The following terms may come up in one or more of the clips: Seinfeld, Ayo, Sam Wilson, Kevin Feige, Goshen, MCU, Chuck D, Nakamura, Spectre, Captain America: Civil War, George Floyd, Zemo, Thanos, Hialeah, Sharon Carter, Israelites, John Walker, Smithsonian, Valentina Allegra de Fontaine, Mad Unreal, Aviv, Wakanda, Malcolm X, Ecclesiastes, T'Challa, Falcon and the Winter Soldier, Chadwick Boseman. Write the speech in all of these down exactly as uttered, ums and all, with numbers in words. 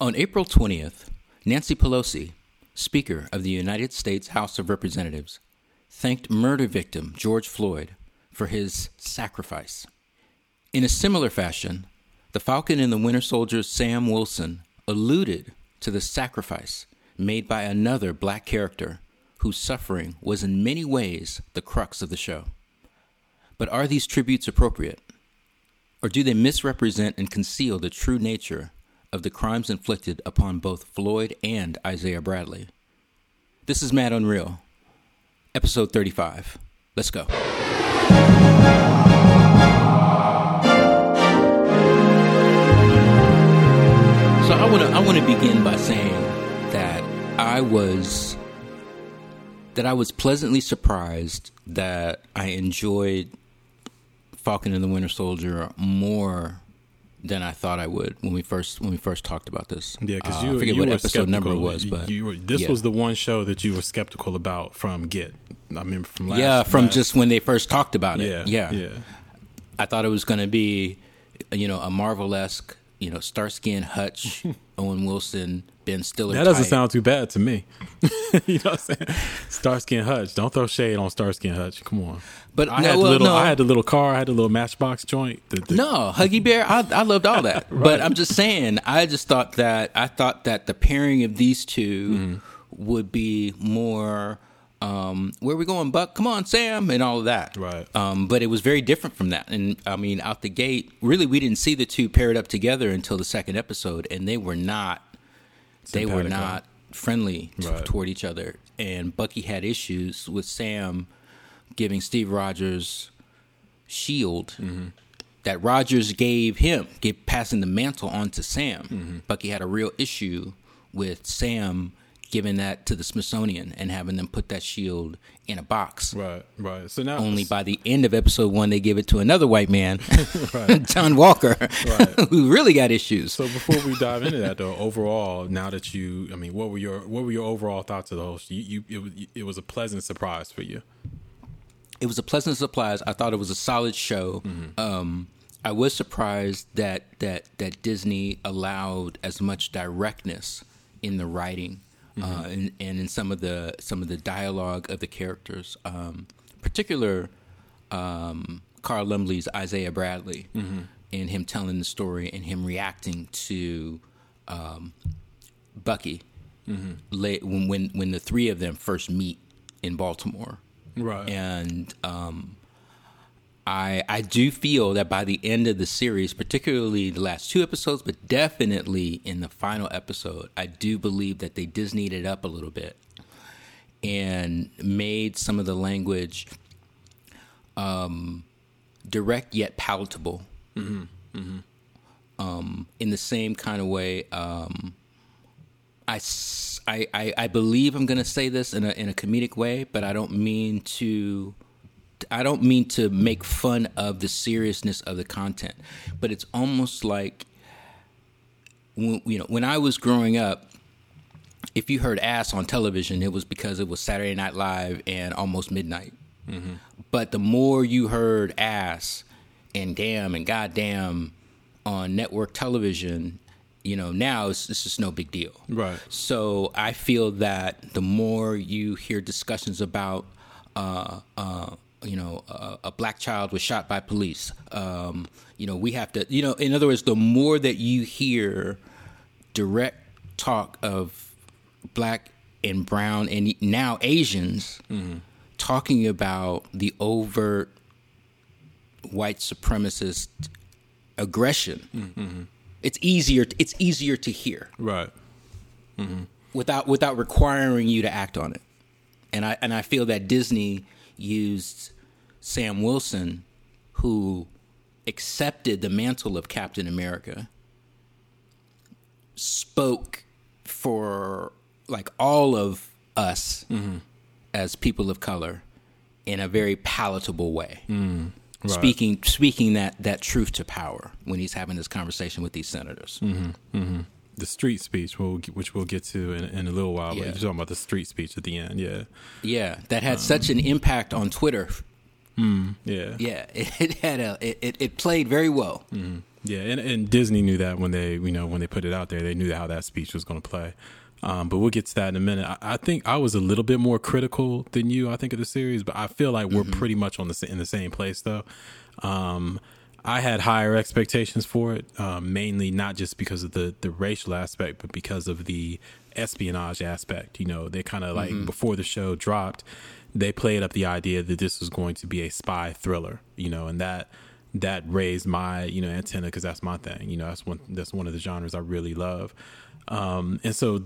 On April twentieth, Nancy Pelosi, Speaker of the United States House of Representatives, thanked murder victim George Floyd for his sacrifice. In a similar fashion, the Falcon and the Winter Soldier Sam Wilson alluded to the sacrifice made by another black character whose suffering was in many ways the crux of the show. But are these tributes appropriate? Or do they misrepresent and conceal the true nature of the crimes inflicted upon both Floyd and Isaiah Bradley? This is Mad Unreal, episode thirty-five. Let's go. So I want to I want to begin by saying that I was that I was pleasantly surprised that I enjoyed Falcon and the Winter Soldier more than I thought I would when we first when we first talked about this. Yeah, because you uh, I forget you what episode skeptical. number it was, but you were, this yeah. was the one show that you were skeptical about from get. I remember from last. Yeah, from last. Just when they first talked about it. Yeah, yeah. yeah. I thought it was going to be, you know, a Marvel-esque. You know, Starsky and Hutch, Owen Wilson, Ben Stiller. That doesn't type. sound too bad to me. You know what I'm saying? Starsky and Hutch. Don't throw shade on Starsky and Hutch. Come on. But I no, had the well, little, no. I had the little car. I had the little Matchbox joint. The, the, no, Huggy Bear. I, I loved all that. Right. But I'm just saying. I just thought that I thought that the pairing of these two mm. would be more. Um, where are we going, Buck? Come on, Sam, and all of that. Right. Um, but it was very different from that. And I mean, out the gate, really, we didn't see the two paired up together until the second episode, and they were not, Sympatica. they were not friendly t- right. toward each other. And Bucky had issues with Sam giving Steve Rogers' shield mm-hmm. that Rogers gave him, gave, passing the mantle on to Sam. Mm-hmm. Bucky had a real issue with Sam giving that to the Smithsonian and having them put that shield in a box. Right, right. So now only by the end of episode one, they give it to another white man, right. John Walker, right. who really got issues. So before we dive into that, though, overall, now that you, I mean, what were your what were your overall thoughts of the whole? You, you it, it was a pleasant surprise for you. It was a pleasant surprise. I thought it was a solid show. Mm-hmm. Um, I was surprised that that that Disney allowed as much directness in the writing. Mm-hmm. Uh, and, and in some of the some of the dialogue of the characters, um, particular um, Carl Lumley's Isaiah Bradley, mm-hmm. and him telling the story and him reacting to um, Bucky mm-hmm. late, when, when when the three of them first meet in Baltimore, right? And um, I I do feel that by the end of the series, particularly the last two episodes, but definitely in the final episode, I do believe that they Disneyed it up a little bit and made some of the language um, direct yet palatable. Mm-hmm. Mm-hmm. Um, in the same kind of way, um, I, I I believe I'm going to say this in a in a comedic way, but I don't mean to. I don't mean to make fun of the seriousness of the content, but it's almost like, when, you know, when I was growing up, if you heard ass on television, it was because it was Saturday Night Live and Almost Midnight. Mm-hmm. But the more you heard ass and damn and goddamn on network television, you know, now it's, it's just no big deal. Right. So I feel that the more you hear discussions about, uh, uh, you know, uh, a black child was shot by police. Um, you know, we have to, you know, in other words, the more that you hear direct talk of black and brown and now Asians mm-hmm. talking about the overt white supremacist aggression, mm-hmm. it's easier. It's easier to hear. Right. Mm-hmm. Without, without requiring you to act on it. And I, and I feel that Disney used Sam Wilson, who accepted the mantle of Captain America, spoke for like all of us mm-hmm. as people of color in a very palatable way. Mm, right. Speaking speaking that, that truth to power when he's having this conversation with these senators. Mm-hmm, mm-hmm. The street speech, which we'll get to in, in a little while. Yeah. But you're talking about the street speech at the end, yeah. Yeah, that had um, such an impact on Twitter. Mm, yeah, yeah, it, it had a it, it played very well. Mm. Yeah, and, and Disney knew that when they, you know, when they put it out there, they knew how that speech was going to play. Um, but we'll get to that in a minute. I, I think I was a little bit more critical than you, I think, of the series, but I feel like we're mm-hmm. pretty much on the in the same place, though. Um, I had higher expectations for it, um, mainly not just because of the, the racial aspect, but because of the espionage aspect. You know, they kind of like mm-hmm. before the show dropped, they played up the idea that this was going to be a spy thriller, you know, and that. That raised my, you know, antenna, because that's my thing. You know, that's one that's one of the genres I really love. Um, and so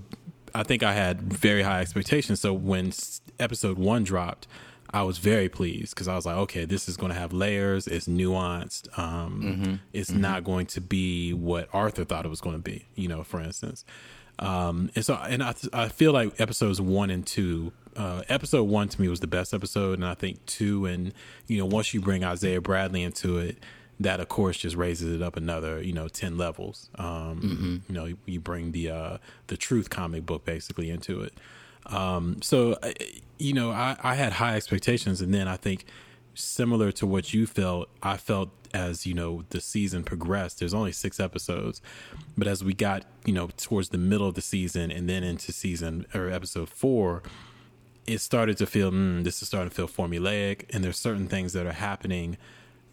I think I had very high expectations. So when episode one dropped, I was very pleased because I was like, OK, this is going to have layers. It's nuanced. Um, mm-hmm. It's mm-hmm. not going to be what Arthur thought it was going to be, you know, for instance. Um, and so and I, I feel like episodes one and two. Uh, episode one to me was the best episode, and I think two, and you know, once you bring Isaiah Bradley into it, that of course just raises it up another, you know, ten levels. Um, mm-hmm. You know, you, you bring the uh, the truth comic book basically into it. Um, so, you know, I, I had high expectations, and then I think similar to what you felt, I felt as you know the season progressed. There's only six episodes, but as we got you know towards the middle of the season and then into season or episode four. It started to feel, mm, this is starting to feel formulaic, and there's certain things that are happening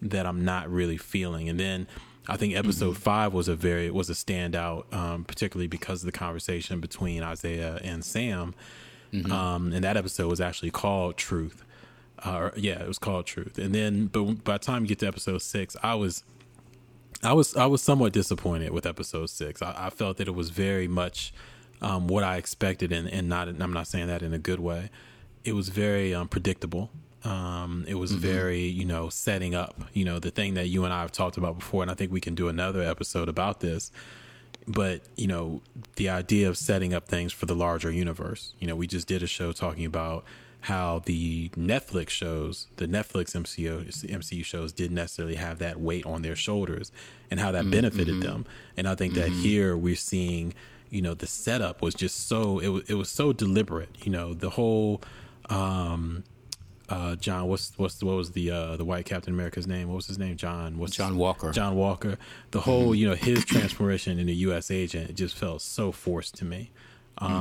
that I'm not really feeling. And then I think episode mm-hmm. five was a very, was a standout, um, particularly because of the conversation between Isaiah and Sam. Mm-hmm. Um, and that episode was actually called Truth. Uh, or, yeah, it was called Truth. And then, but by the time you get to episode six, I was, I was, I was somewhat disappointed with episode six. I, I felt that it was very much, Um, what I expected, and, and not, I'm not saying that in a good way. It was very unpredictable. Um, it was mm-hmm. very, you know, setting up, you know, the thing that you and I have talked about before. And I think we can do another episode about this, but you know, the idea of setting up things for the larger universe, you know, we just did a show talking about how the Netflix shows, the Netflix M C U, M C U shows didn't necessarily have that weight on their shoulders and how that mm-hmm. benefited mm-hmm. them. And I think mm-hmm. that here we're seeing, you know, the setup was just so it was, it was so deliberate. You know, the whole um, uh, John, what's what's what was the uh, the white Captain America's name? What was his name? John. What's John Walker? John Walker. The whole, you know, his transformation into U S agent, it just felt so forced to me. Um,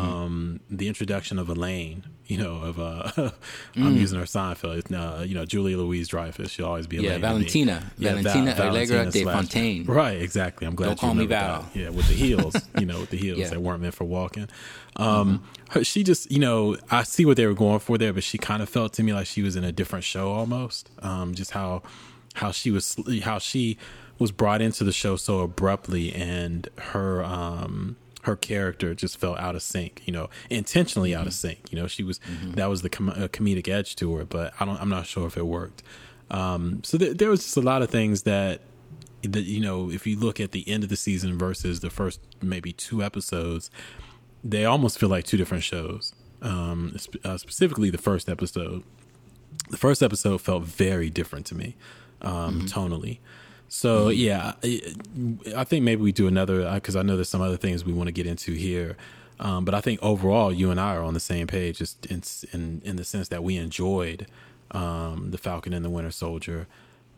mm-hmm. The introduction of Elaine, you know, of uh, I'm mm. using her Seinfeld. It's, uh, you know, Julie Louise Dreyfus. She'll always be Elaine. Yeah, Valentina, yeah, Valentina Val- Allegra de Fontaine. Right, exactly. I'm glad. Don't you call me Val. That. Yeah, with the heels, you know, with the heels yeah. that weren't meant for walking. Um, mm-hmm. her, she just, you know, I see what they were going for there, but she kind of felt to me like she was in a different show almost. Um, just how how she was how she was brought into the show so abruptly, and her. Um, her character just felt out of sync, you know, intentionally mm-hmm. out of sync. You know, she was, mm-hmm. that was the com- comedic edge to her, but I don't, I'm not sure if it worked. Um, so th- there was just a lot of things that, that, you know, if you look at the end of the season versus the first, maybe two episodes, they almost feel like two different shows. Um, sp- uh, specifically the first episode, the first episode felt very different to me, um, mm-hmm. tonally. So, yeah, I think maybe we do another because I know there's some other things we want to get into here. Um, but I think overall, you and I are on the same page just in in, in the sense that we enjoyed um, The Falcon and the Winter Soldier.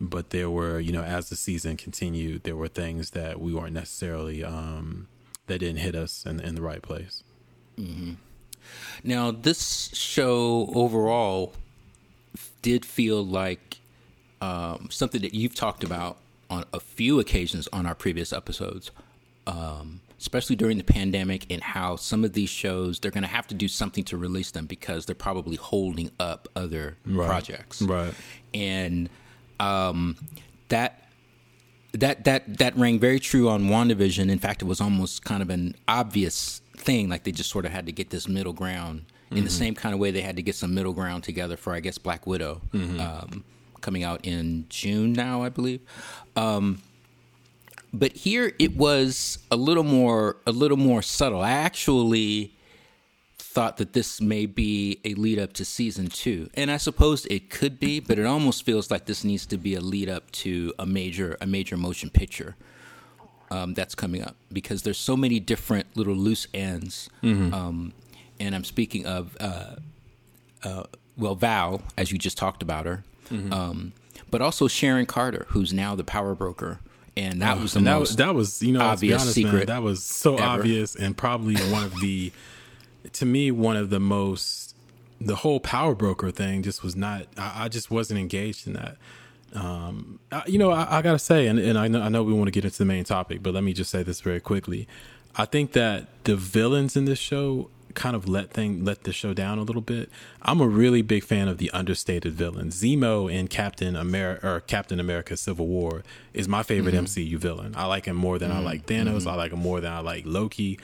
But there were, you know, as the season continued, there were things that we weren't necessarily um, that didn't hit us in, in the right place. Mm-hmm. Now, this show overall did feel like um, something that you've talked about on a few occasions on our previous episodes, um, especially during the pandemic, and how some of these shows, they're going to have to do something to release them because they're probably holding up other right. projects. Right. And um, that that that that rang very true on WandaVision. In fact, it was almost kind of an obvious thing. Like they just sort of had to get this middle ground mm-hmm. in the same kind of way they had to get some middle ground together for, I guess, Black Widow. Mm-hmm. Um, coming out in June now, I believe. Um, but here it was a little more, a little more subtle. I actually thought that this may be a lead up to season two, and I suppose it could be, but it almost feels like this needs to be a lead up to a major, a major motion picture um, that's coming up, because there's so many different little loose ends. Mm-hmm. Um, and I'm speaking of, uh, uh, well, Val, as you just talked about her. Mm-hmm. Um, but also Sharon Carter, who's now the power broker and that oh, was the that most was, that was you know obvious honest, secret. Man, that was so ever. obvious, and probably one of the to me one of the most the whole power broker thing just was not. I, I just wasn't engaged in that. Um, I, you know, I, I gotta say, and, and I know I know we want to get into the main topic, but let me just say this very quickly. I think that the villains in this show kind of let thing let the show down a little bit. I'm a really big fan of the understated villains. Zemo in Captain America or Captain America: Civil War is my favorite mm-hmm. M C U villain. I like him more than mm-hmm. I like Thanos. Mm-hmm. I like him more than I like Loki.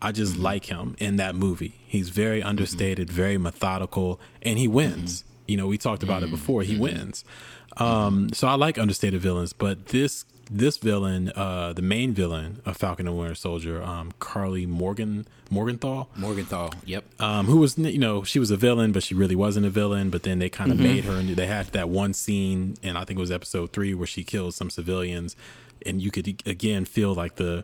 I just mm-hmm. like him in that movie. He's very understated, mm-hmm. very methodical, and he wins. Mm-hmm. You know, we talked about mm-hmm. it before. He mm-hmm. wins. Um, so I like understated villains, but this this villain, uh, the main villain of Falcon and Winter Soldier, um, Carly Morgan Morgenthau. Morgenthau, yep. Um, who was, you know, she was a villain, but she really wasn't a villain. But then they kind of mm-hmm. made her, and they had that one scene, and I think it was episode three, where she killed some civilians, and you could again feel like the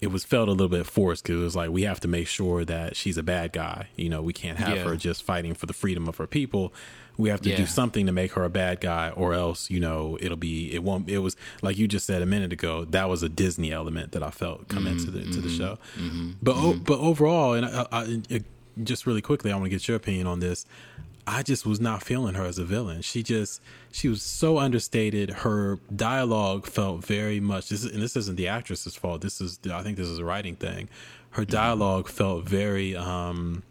it was felt a little bit forced, because it was like, we have to make sure that she's a bad guy. You know, we can't have yeah. her just fighting for the freedom of her people. We have to yeah. do something to make her a bad guy, or else, you know, it'll be, it won't, it was like you just said a minute ago, that was a Disney element that I felt come mm-hmm, into the, mm-hmm, to the show. Mm-hmm, but, mm-hmm. O- but overall, and I, I, I, just really quickly, I want to get your opinion on this. I just was not feeling her as a villain. She just, she was so understated. Her dialogue felt very much, this is, and this isn't the actress's fault. This is, I think this is a writing thing. Her dialogue mm-hmm. felt very, um,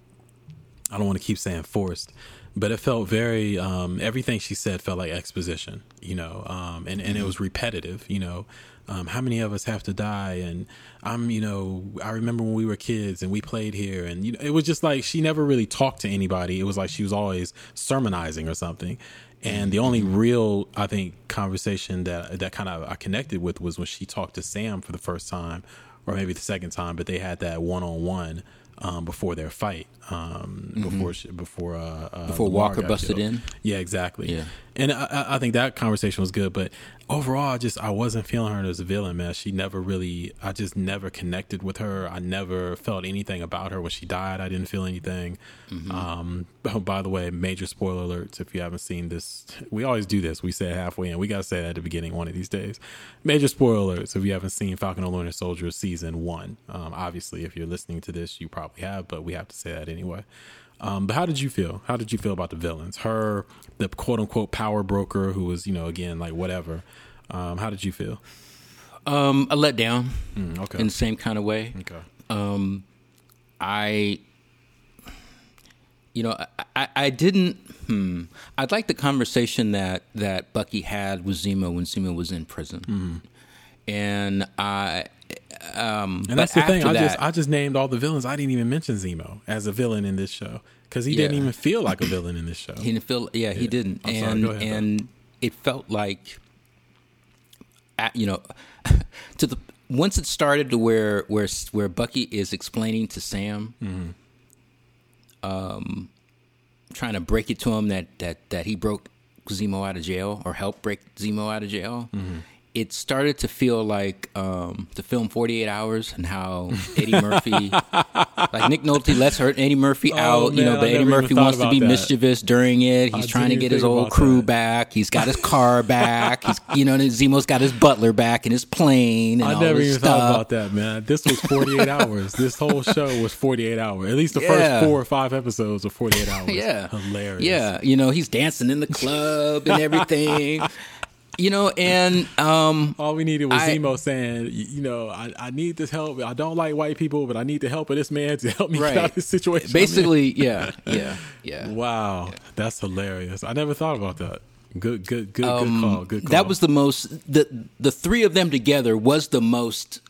I don't want to keep saying forced, but it felt very, um, everything she said felt like exposition, you know, um, and, and it was repetitive, you know, um, how many of us have to die? And I'm, you know, I remember when we were kids and we played here, and you know, it was just like, she never really talked to anybody. It was like, she was always sermonizing or something. And the only real, I think, conversation that, that kind of I connected with was when she talked to Sam for the first time, or maybe the second time, but they had that one-on-one Um, before their fight, um, mm-hmm. before she, before uh, uh, before Lamar Walker busted killed. in, yeah, exactly. Yeah, and I, I think that conversation was good, but overall, I just I wasn't feeling her as a villain, man. She never really, I just never connected with her. I never felt anything about her when she died. I didn't feel anything. Mm-hmm. Um, oh, by the way, major spoiler alerts. If you haven't seen this, we always do this. We say it halfway in. We gotta say it at the beginning one of these days. Major spoiler alerts. If you haven't seen Falcon and Winter Soldier season one, um, obviously, if you're listening to this, you probably we have, but we have to say that anyway. Um, but how did you feel? How did you feel about the villains? Her, the quote unquote power broker who was, you know, again, like whatever. Um, how did you feel? Um, a letdown mm, okay. in the same kind of way. Okay. Um, I, you know, I, I, I didn't, hmm. I'd like the conversation that, that Bucky had with Zemo when Zemo was in prison. Mm. And I, Um, and that's the thing. I that, just I just named all the villains. I didn't even mention Zemo as a villain in this show because he yeah. didn't even feel like a villain in this show. He didn't feel. Yeah, yeah. he didn't. I'm and sorry, ahead, and bro. It felt like, you know, to the once it started to where where where Bucky is explaining to Sam, mm-hmm. um, trying to break it to him that that that he broke Zemo out of jail or helped break Zemo out of jail. Mm-hmm. It started to feel like um, the film forty-eight hours and how Eddie Murphy, like Nick Nolte lets her Eddie Murphy oh, out, man, you know, but Eddie Murphy wants to be that. mischievous during it. He's I trying to get his old crew that. back. He's got his car back. He's, you know, Zemo's got his butler back and his plane and I all never even stuff. thought about that, man. This was forty-eight hours. This whole show was forty-eight hours. At least the yeah. first four or five episodes were forty-eight hours. Yeah. Hilarious. Yeah. You know, he's dancing in the club and everything. You know, and um, all we needed was I, Zemo saying, you know, I, I need this help. I don't like white people, but I need the help of this man to help me right. get out of this situation. Basically, yeah, yeah, yeah. Wow, yeah. That's hilarious. I never thought about that. Good, good, good, um, good call. Good call. That was the most. the The three of them together was the most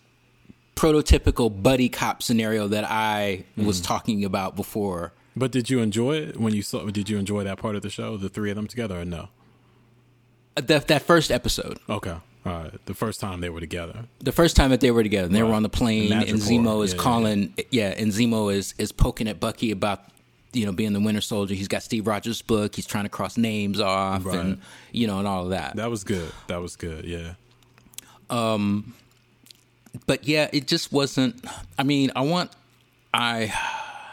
prototypical buddy cop scenario that I mm. was talking about before. But did you enjoy it when you saw? Did you enjoy that part of the show? The three of them together, or no? That that first episode. Okay. All right. The first time they were together. The first time that they were together. And they right. were on the plane and, and Zemo is yeah, calling. Yeah. yeah. And Zemo is, is poking at Bucky about, you know, being the Winter Soldier. He's got Steve Rogers' book. He's trying to cross names off right. and, you know, and all of that. That was good. That was good. Yeah. Um, but yeah, it just wasn't. I mean, I want. I,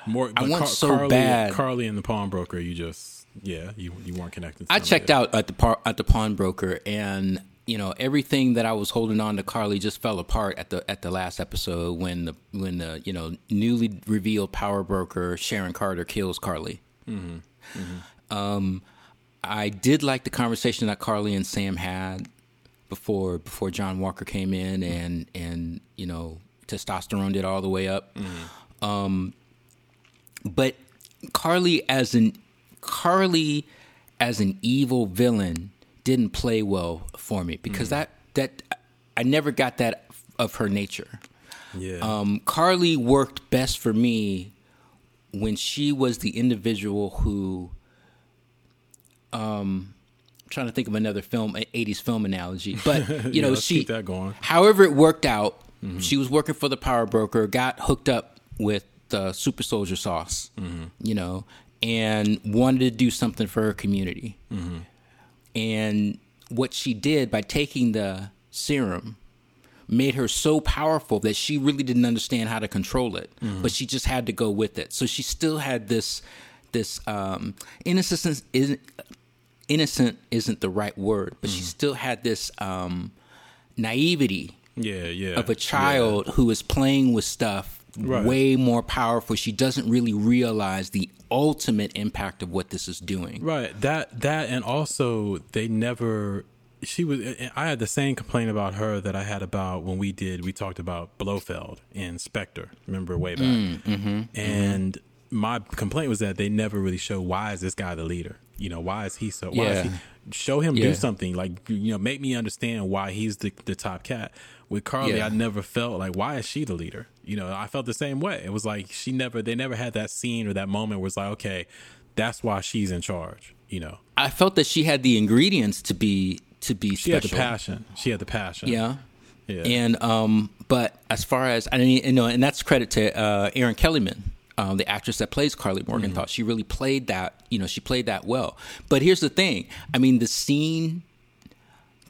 More, I want Car- so Carly, bad. Carly and the pawnbroker, you just. Yeah, you you weren't connected. To I checked yet. out at the par- at the pawnbroker, and you know, everything that I was holding on to Carly just fell apart at the at the last episode when the when the you know newly revealed power broker Sharon Carter kills Carly. Mm-hmm. Mm-hmm. Um, I did like the conversation that Carly and Sam had before before John Walker came in, and and you know testosterone did all the way up. Mm-hmm. Um, but Carly as an Carly as an evil villain didn't play well for me because mm. that that I never got that of her nature. Yeah. Um, Carly worked best for me when she was the individual who, um, I'm trying to think of another film, an eighties film analogy, but you know, yeah, she, keep that going. However it worked out, mm-hmm. she was working for the power broker, got hooked up with the super soldier sauce, mm-hmm. you know, and wanted to do something for her community. Mm-hmm. And what she did by taking the serum made her so powerful that she really didn't understand how to control it, mm-hmm. but she just had to go with it. So she still had this, this um, innocence isn't innocent isn't the right word, but mm-hmm. she still had this um, naivety yeah, yeah, of a child yeah. who is playing with stuff right. way more powerful. She doesn't really realize the ultimate impact of what this is doing. Right. That, that, and also they never, she was, I had the same complaint about her that I had about when we did, we talked about Blofeld and Spectre, remember way back. Mm, mm-hmm, and mm-hmm. my complaint was that they never really show why is this guy the leader? You know, why is he so, why yeah. is he, show him yeah. do something like, you know, make me understand why he's the, the top cat. With Carly, yeah. I never felt like, why is she the leader? You know, I felt the same way. It was like she never, they never had that scene or that moment where it's like, okay, that's why she's in charge. You know, I felt that she had the ingredients to be to be. She special. had the passion. She had the passion. Yeah, yeah. And um, but as far as I mean, you know, and that's credit to uh, Aaron Kellyman, um, the actress that plays Carly Morgenthau. Mm-hmm. She really played that. You know, she played that well. But here's the thing. I mean, the scene,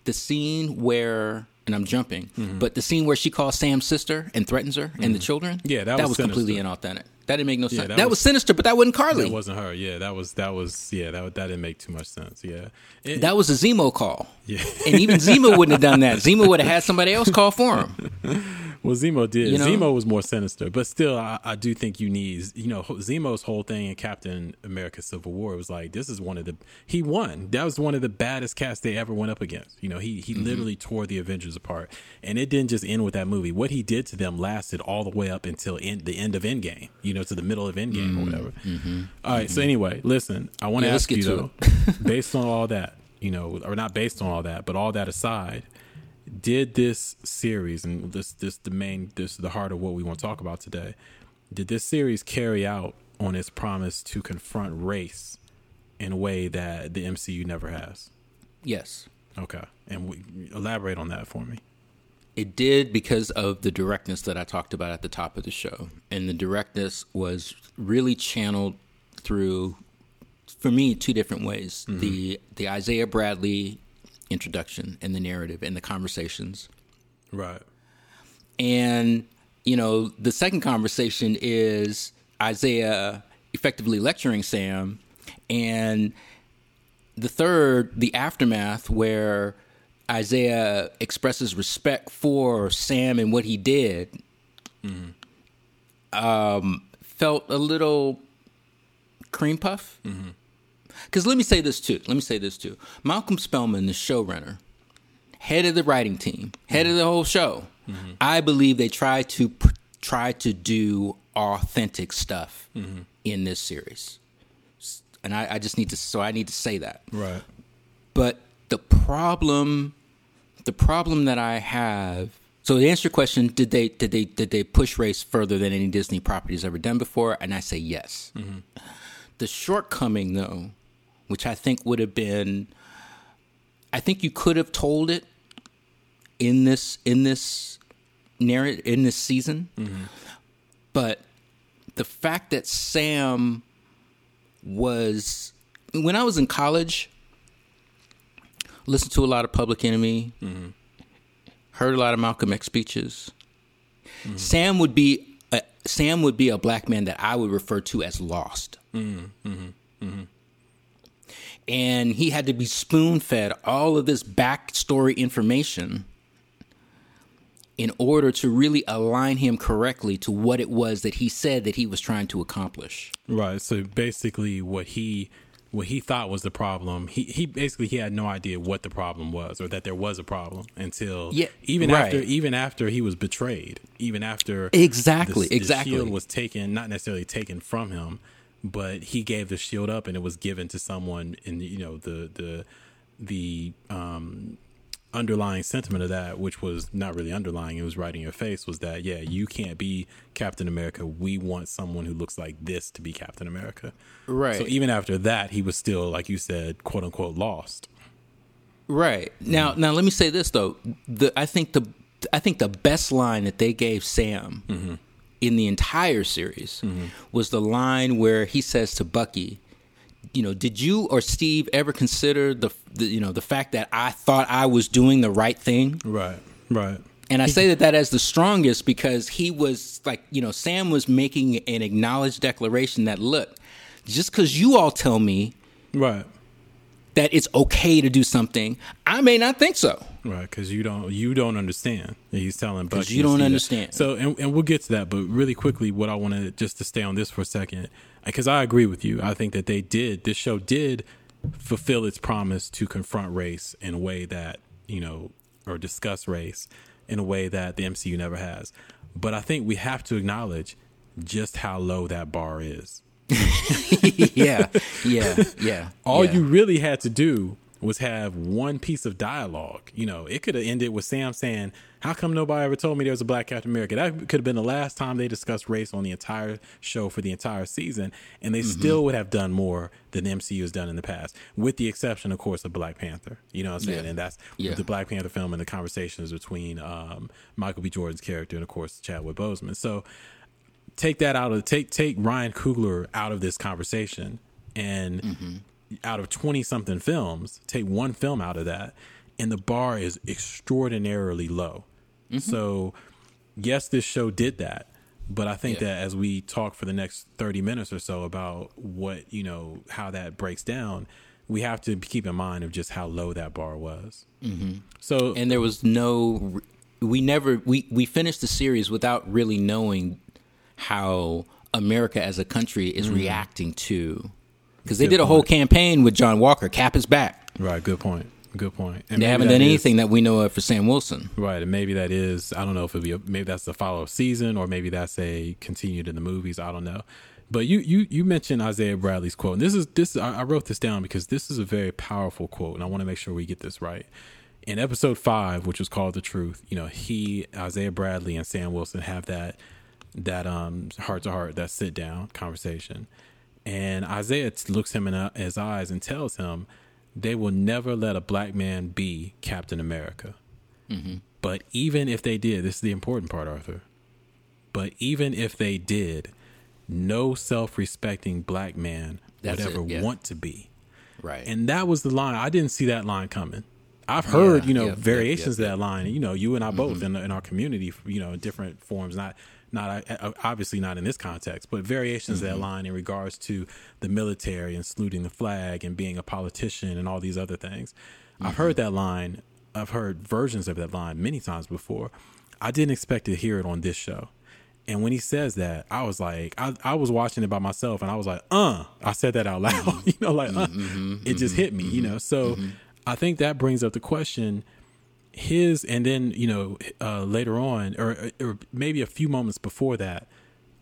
the scene where. And I'm jumping, mm-hmm. but the scene where she calls Sam's sister and threatens her mm-hmm. and the children, yeah, that, that was, was completely inauthentic. That didn't make no sense. Yeah, that, that was, was sinister, but that wasn't Carly. That wasn't her. Yeah, that was that was yeah that that didn't make too much sense. Yeah, it, that was a Zemo call. Yeah, and even Zemo wouldn't have done that. Zemo would have had somebody else call for him. Well, Zemo did. You know? Zemo was more sinister, but still, I, I do think you need you know Zemo's whole thing in Captain America: Civil War was like this is one of the he won. That was one of the baddest cats they ever went up against. You know, he he mm-hmm. literally tore the Avengers apart, and it didn't just end with that movie. What he did to them lasted all the way up until in, the end of Endgame. You know, Know, to the middle of Endgame mm, or whatever. Mm-hmm, all right. Mm-hmm. So anyway, listen, I want yeah, to ask you though, based on all that, you know, or not based on all that, but all that aside, did this series and this this the main this the heart of what we want to talk about today? Did this series carry out on its promise to confront race in a way that the M C U never has? Yes. Okay, and we, elaborate on that for me. It did because of the directness that I talked about at the top of the show. And the directness was really channeled through, for me, two different ways. Mm-hmm. The the Isaiah Bradley introduction and the narrative and the conversations. Right. And, you know, the second conversation is Isaiah effectively lecturing Sam. And the third, the aftermath where Isaiah expresses respect for Sam and what he did, mm-hmm. um, felt a little cream puff. Because mm-hmm. let me say this too. Let me say this too. Malcolm Spellman, the showrunner, head of the writing team, head mm-hmm. of the whole show. Mm-hmm. I believe they try to try to do authentic stuff mm-hmm. in this series, and I, I just need to. So I need to say that, right? But the problem. The problem that I have. So to answer your question, did they did they did they push race further than any Disney property has ever done before? And I say yes. Mm-hmm. The shortcoming, though, which I think would have been, I think you could have told it in this in this narrative in this season, mm-hmm. but the fact that Sam was when I was in college. Listened to a lot of Public Enemy, mm-hmm. heard a lot of Malcolm X speeches. Mm-hmm. Sam would be a, Sam would be a black man that I would refer to as lost. Mm-hmm. Mm-hmm. and he had to be spoon-fed all of this backstory information in order to really align him correctly to what it was that he said that he was trying to accomplish. Right. So basically what he what he thought was the problem, he, he basically he had no idea what the problem was, or that there was a problem until yeah, even right. after even after he was betrayed, even after exactly, the, exactly. the shield was taken, not necessarily taken from him, but he gave the shield up and it was given to someone, and you know, the the the um underlying sentiment of that, which was not really underlying, it was right in your face, was that, yeah, you can't be Captain America. We want someone who looks like this to be Captain America. Right. So even after that, he was still, like you said, quote unquote, lost. Right. Now, mm-hmm. now let me say this though. The, I think the, I think the best line that they gave Sam mm-hmm. in the entire series mm-hmm. was the line where he says to Bucky, you know, did you or Steve ever consider the, the, you know, the fact that I thought I was doing the right thing? Right, right. And I say that, that as the strongest because he was like, you know, Sam was making an acknowledged declaration that, look, just because you all tell me right. that it's okay to do something, I may not think so. Right, because you don't you don't understand. He's telling Bucky. Because you don't understand. So, and, and we'll get to that, but really quickly, what I want to, just to stay on this for a second, because I agree with you. I think that they did, this show did fulfill its promise to confront race in a way that, you know, or discuss race in a way that the M C U never has. But I think we have to acknowledge just how low that bar is. yeah, yeah, yeah. All yeah. you really had to do was have one piece of dialogue. You know, it could have ended with Sam saying, how come nobody ever told me there was a black Captain America? That could have been the last time they discussed race on the entire show for the entire season. And they mm-hmm. still would have done more than the M C U has done in the past, with the exception, of course, of Black Panther. You know what I'm saying? Yeah. And that's yeah. the Black Panther film and the conversations between um, Michael B. Jordan's character and, of course, Chadwick Boseman. So take that out of take take Ryan Coogler out of this conversation and mm-hmm. out of twenty something films, take one film out of that, and the bar is extraordinarily low. Mm-hmm. So yes, this show did that, but I think yeah. that as we talk for the next thirty minutes or so about what, you know, how that breaks down, we have to keep in mind of just how low that bar was. Mm-hmm. So, and there was no, we never, we, we finished the series without really knowing how America as a country is mm-hmm. reacting to, because they good did a whole point. campaign with John Walker. Cap is back. Right. Good point. Good point. And they haven't done is, anything that we know of for Sam Wilson. Right. And maybe that is, I don't know if it'll be, a, maybe that's the follow up season, or maybe that's a continued in the movies. I don't know. But you, you, you mentioned Isaiah Bradley's quote. And this is, this, I, I wrote this down because this is a very powerful quote, and I want to make sure we get this right. In episode five, which was called The Truth, you know, he, Isaiah Bradley and Sam Wilson have that, that um heart to heart, that sit down conversation. And Isaiah looks him in his eyes and tells him, they will never let a black man be Captain America. Mm-hmm. But even if they did, this is the important part, Arthur, but even if they did, no self-respecting black man That's would ever it, yeah. want to be. Right. And that was the line. I didn't see that line coming. I've heard, yeah, you know, yeah, variations yeah, yeah, of that yeah. line, you know, you and I both mm-hmm. in, in our community, you know, in different forms, not Not obviously not in this context, but variations mm-hmm. of that line in regards to the military and saluting the flag and being a politician and all these other things. Mm-hmm. I've heard that line. I've heard versions of that line many times before. I didn't expect to hear it on this show. And when he says that, I was like, I, I was watching it by myself and I was like, uh, I said that out loud, mm-hmm. you know, like, uh, mm-hmm. it just hit me, mm-hmm. you know. So mm-hmm. I think that brings up the question. His, and then, you know, uh, later on, or, or maybe a few moments before that,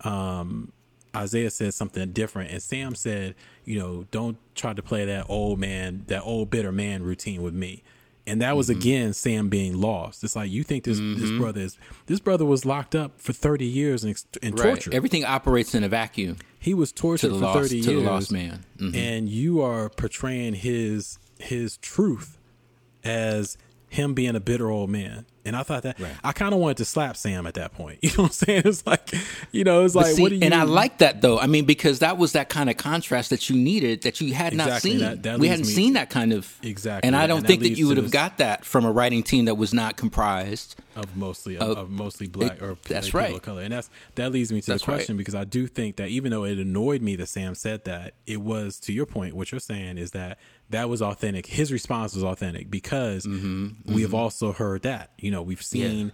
um, Isaiah said something different. And Sam said, you know, don't try to play that old man, that old bitter man routine with me. And that was, mm-hmm. again, Sam being lost. It's like, you think this, mm-hmm. this brother is, this brother was locked up for thirty years and, and right. tortured. Everything operates in a vacuum. He was tortured for lost, thirty years. To the lost man. Mm-hmm. And you are portraying his, his truth as him being a bitter old man. And I thought that right. I kind of wanted to slap Sam at that point. You know what I'm saying? It's like, you know, it's like, see, what do you? And I like that though. I mean, because that was that kind of contrast that you needed that you had exactly. not seen. That, that we hadn't me, seen that kind of exactly. And I don't and think that, that you would have got that from a writing team that was not comprised of mostly of, of mostly black it, or that's people right. of color. And that's that leads me to that's the question right. because I do think that even though it annoyed me that Sam said that, it was to your point. What you're saying is that. That was authentic. His response was authentic because mm-hmm, we have mm-hmm. also heard that, you know, we've seen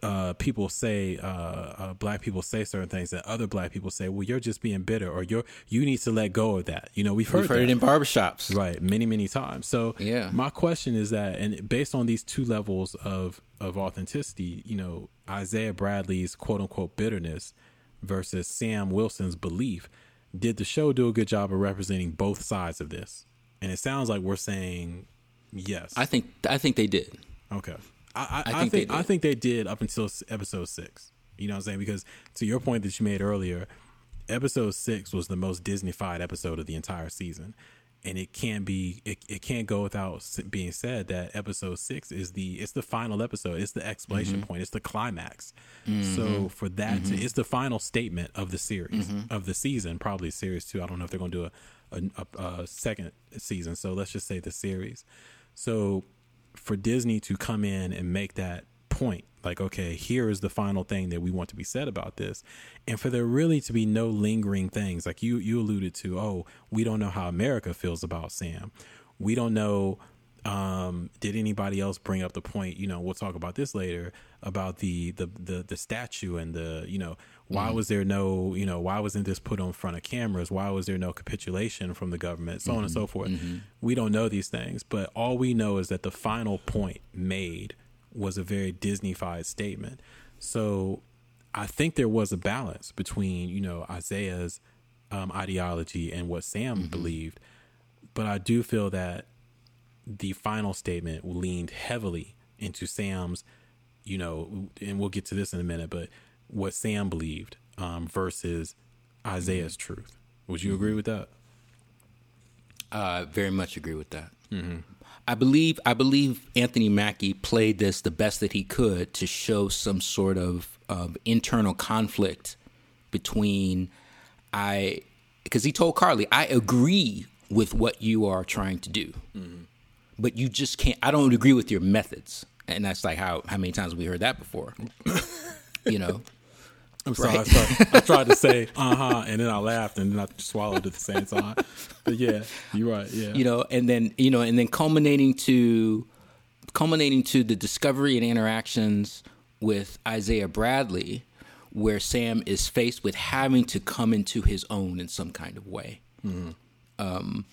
yeah. uh, people say, uh, uh, black people say certain things that other black people say, well, you're just being bitter or you're, you need to let go of that. You know, we've heard, we've heard it in barbershops. Right. Many, many times. So yeah. my question is that, and based on these two levels of, of authenticity, you know, Isaiah Bradley's quote unquote bitterness versus Sam Wilson's belief, did the show do a good job of representing both sides of this? And it sounds like we're saying yes. I think I think they did. Okay. I, I, I think I think, they I think they did up until episode six. You know what I'm saying? Because to your point that you made earlier, episode six was the most Disney-fied episode of the entire season. And it can't be it, it can't go without being said that episode six is the it's the final episode. It's the explanation mm-hmm. point. It's the climax. Mm-hmm. So for that, mm-hmm. to, it's the final statement of the series, mm-hmm. of the season, probably series two. I don't know if they're going to do a A, a, a second season. So let's just say the series. So for Disney to come in and make that point, like, okay, here is the final thing that we want to be said about this. And for there really to be no lingering things like you, you alluded to, oh, we don't know how America feels about Sam. We don't know. Um, did anybody else bring up the point, you know, we'll talk about this later about the, the, the, the statue and the, you know, why mm-hmm. was there no, you know, why wasn't this put on front of cameras? Why was there no capitulation from the government? So mm-hmm. on and so forth. Mm-hmm. We don't know these things, but all we know is that the final point made was a very Disney-fied statement. So I think there was a balance between, you know, Isaiah's, um, ideology and what Sam mm-hmm. believed. But I do feel that the final statement leaned heavily into Sam's, you know, and we'll get to this in a minute, but what Sam believed um, versus Isaiah's mm-hmm. truth. Would you agree with that? I uh, very much agree with that. Mm-hmm. I believe I believe Anthony Mackie played this the best that he could to show some sort of, of internal conflict between I, because he told Carly, I agree with what you are trying to do. Mm-hmm. But you just can't, I don't agree with your methods. And that's like how, how many times we heard that before, you know? I'm sorry, right? I, tried, I tried to say, uh-huh, and then I laughed and then I swallowed at the same time. But yeah, you're right, yeah. You know, and then, you know, and then culminating to, culminating to the discovery and interactions with Isaiah Bradley, where Sam is faced with having to come into his own in some kind of way. Mm-hmm. Um,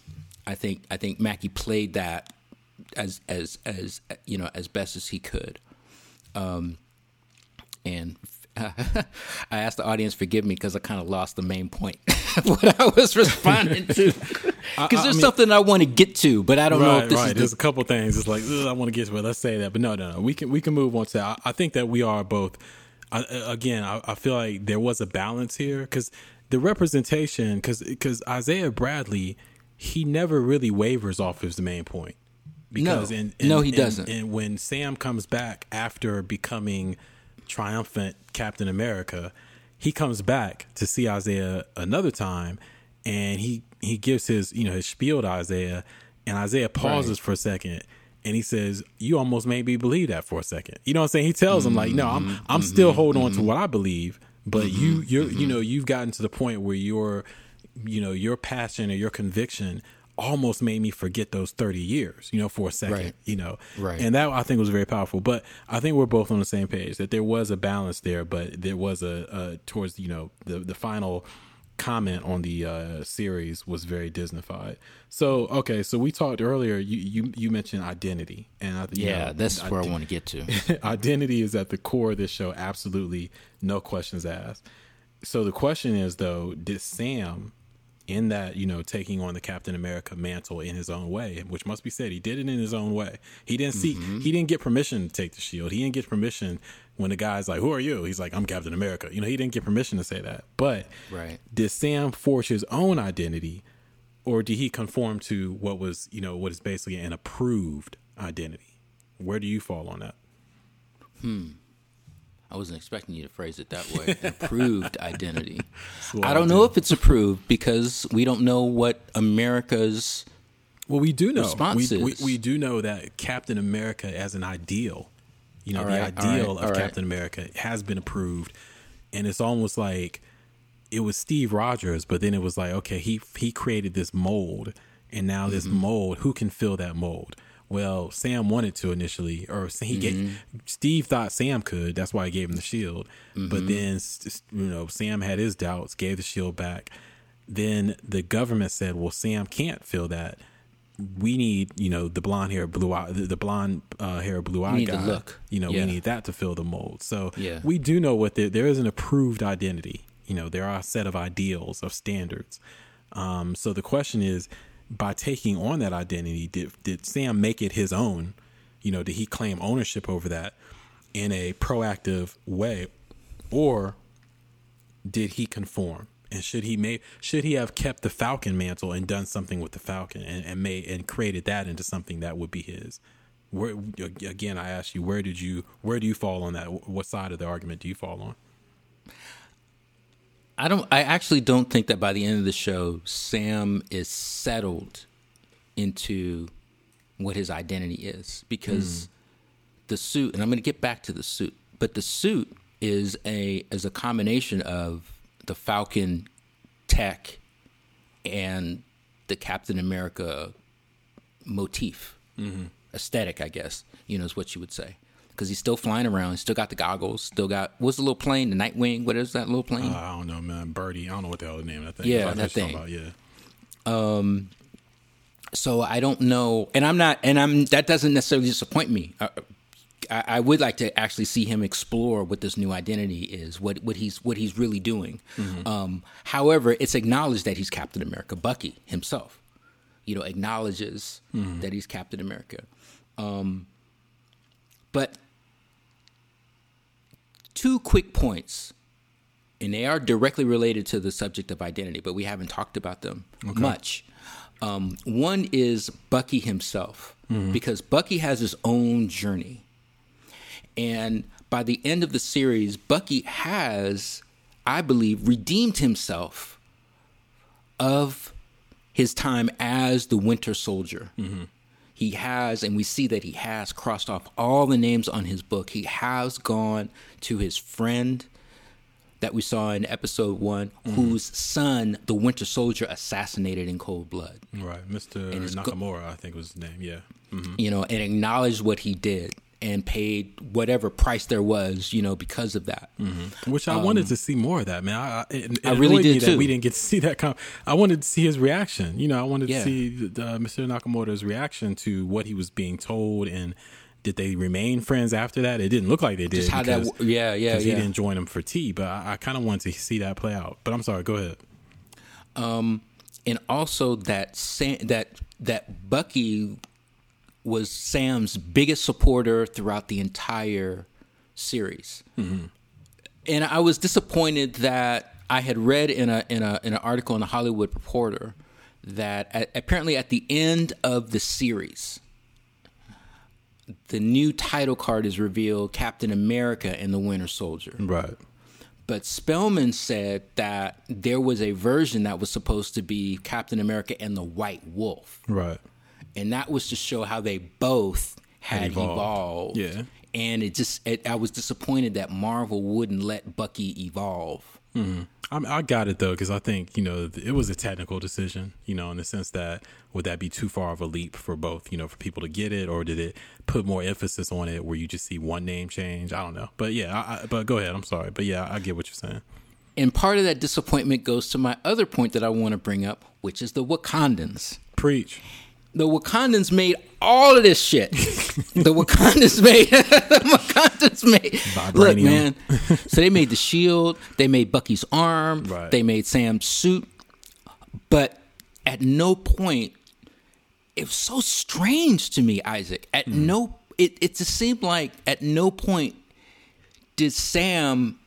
I think, I think Mackie played that as as as you know as best as he could, um and uh, I asked the audience forgive me because I kind of lost the main point of what I was responding to, because there's mean, something I want to get to, but I don't right, know if this right. is the... there's a couple things it's like I want to get to it, let's say that, but no no no we can we can move on to that. I, I think that we are both I, again I, I feel like there was a balance here because the representation because because Isaiah Bradley, he never really wavers off his main point. Because no, in, in, no, he in, doesn't. And when Sam comes back after becoming triumphant Captain America, he comes back to see Isaiah another time, and he he gives his you know his spiel to Isaiah, and Isaiah pauses right. for a second, and he says, "You almost made me believe that for a second." You know what I'm saying? He tells mm-hmm, him like, "No, I'm I'm mm-hmm, still holding mm-hmm. on to what I believe, but mm-hmm, you you mm-hmm. you know you've gotten to the point where your you know your passion or your conviction." Almost made me forget those thirty years, you know, for a second, right. you know, right. and that I think was very powerful. But I think we're both on the same page that there was a balance there, but there was a, a towards, you know, the, the final comment on the uh, series was very Disney-fied. So, OK, so we talked earlier. You you, you mentioned identity. And I think, yeah, you know, that's I, where I want to get to. Identity is at the core of this show. Absolutely. No questions asked. So the question is, though, did Sam in that, you know, taking on the Captain America mantle in his own way, which must be said, he did it in his own way. He didn't see, mm-hmm. he didn't get permission to take the shield. He didn't get permission when the guy's like, who are you? He's like, I'm Captain America. You know, he didn't get permission to say that. But right. did Sam forge his own identity, or did he conform to what was, you know, what is basically an approved identity? Where do you fall on that? Hmm. I wasn't expecting you to phrase it that way. Approved identity. I don't know if it's approved because we don't know what America's well, we do know. response we, is. We, we do know that Captain America as an ideal, you know, all right, the ideal all right, of all right. Captain America has been approved. And it's almost like it was Steve Rogers, but then it was like, okay, he he created this mold. And now mm-hmm. this mold, who can fill that mold? Well, Sam wanted to initially, or he mm-hmm. gave, Steve thought Sam could. That's why he gave him the shield. Mm-hmm. But then, you know, Sam had his doubts, gave the shield back. Then the government said, well, Sam can't fill that. We need, you know, the blonde hair, blue eye, the blonde uh, hair, blue eye guy. Look. You know, yeah. we need that to fill the mold. So yeah. we do know what the, there is an approved identity. You know, there are a set of ideals, of standards. Um, so the question is, by taking on that identity, did, did Sam make it his own? You know, did he claim ownership over that in a proactive way, or did he conform? And should he may should he have kept the Falcon mantle and done something with the Falcon and, and made and created that into something that would be his? Where, again, I ask you, where did you where do you fall on that? What side of the argument do you fall on? I don't. I actually don't think that by the end of the show, Sam is settled into what his identity is, because mm. the suit, and I'm going to get back to the suit, but the suit is a is a combination of the Falcon tech and the Captain America motif, mm-hmm. aesthetic, I guess, you know, is what you would say. Because he's still flying around. He's still got the goggles. Still got, what's the little plane? The Nightwing? What is that little plane? Uh, I don't know, man. Birdie. I don't know what the hell the name of that thing is. Yeah, like that thing. About, yeah. Um, so I don't know. And I'm not, and I'm, that doesn't necessarily disappoint me. I, I, I would like to actually see him explore what this new identity is, what, what he's what he's really doing. Mm-hmm. Um, however, it's acknowledged that he's Captain America. Bucky himself, you know, acknowledges mm-hmm. that he's Captain America. Um, but... Two quick points, and they are directly related to the subject of identity, but we haven't talked about them okay. much. Um, one is Bucky himself, mm-hmm. because Bucky has his own journey. And by the end of the series, Bucky has, I believe, redeemed himself of his time as the Winter Soldier. Mm-hmm. He has, and we see that he has crossed off all the names on his book. He has gone to his friend that we saw in episode one, mm. whose son, the Winter Soldier, assassinated in cold blood. Right, Mister Nakamura, I think was his name, yeah. Mm-hmm. You know, and acknowledged what he did and paid whatever price there was, you know, because of that. Mm-hmm. Which I um, wanted to see more of that, man. I, it, it I really did, too. That we didn't get to see that. Com- I wanted to see his reaction. You know, I wanted yeah. to see the, uh, Mister Nakamura's reaction to what he was being told, and did they remain friends after that? It didn't look like they did. Just how because, that w- yeah, yeah, yeah. he didn't join them for tea, but I, I kind of wanted to see that play out. But I'm sorry, go ahead. Um, and also that Sam, that that Bucky was Sam's biggest supporter throughout the entire series. Mm-hmm. And I was disappointed that I had read in a in a in an article in the Hollywood Reporter that at, apparently at the end of the series, the new title card is revealed, Captain America and the Winter Soldier. Right. But Spellman said that there was a version that was supposed to be Captain America and the White Wolf. Right. And that was to show how they both had, had evolved. evolved. Yeah. And it just, it, I was disappointed that Marvel wouldn't let Bucky evolve. Mm-hmm. I, I got it, though, because I think, you know, it was a technical decision, you know, in the sense that would that be too far of a leap for both, you know, for people to get it, or did it put more emphasis on it where you just see one name change? I don't know. But yeah, I, I, but go ahead. I'm sorry. But yeah, I, I get what you're saying. And part of that disappointment goes to my other point that I want to bring up, which is the Wakandans. Preach. The Wakandans made all of this shit. The Wakandans made. The Wakandans made. Vibranium. Look, man. So they made the shield. They made Bucky's arm. Right. They made Sam's suit. But at no point, it was so strange to me, Isaac. At mm. no, it, it just seemed like at no point did Sam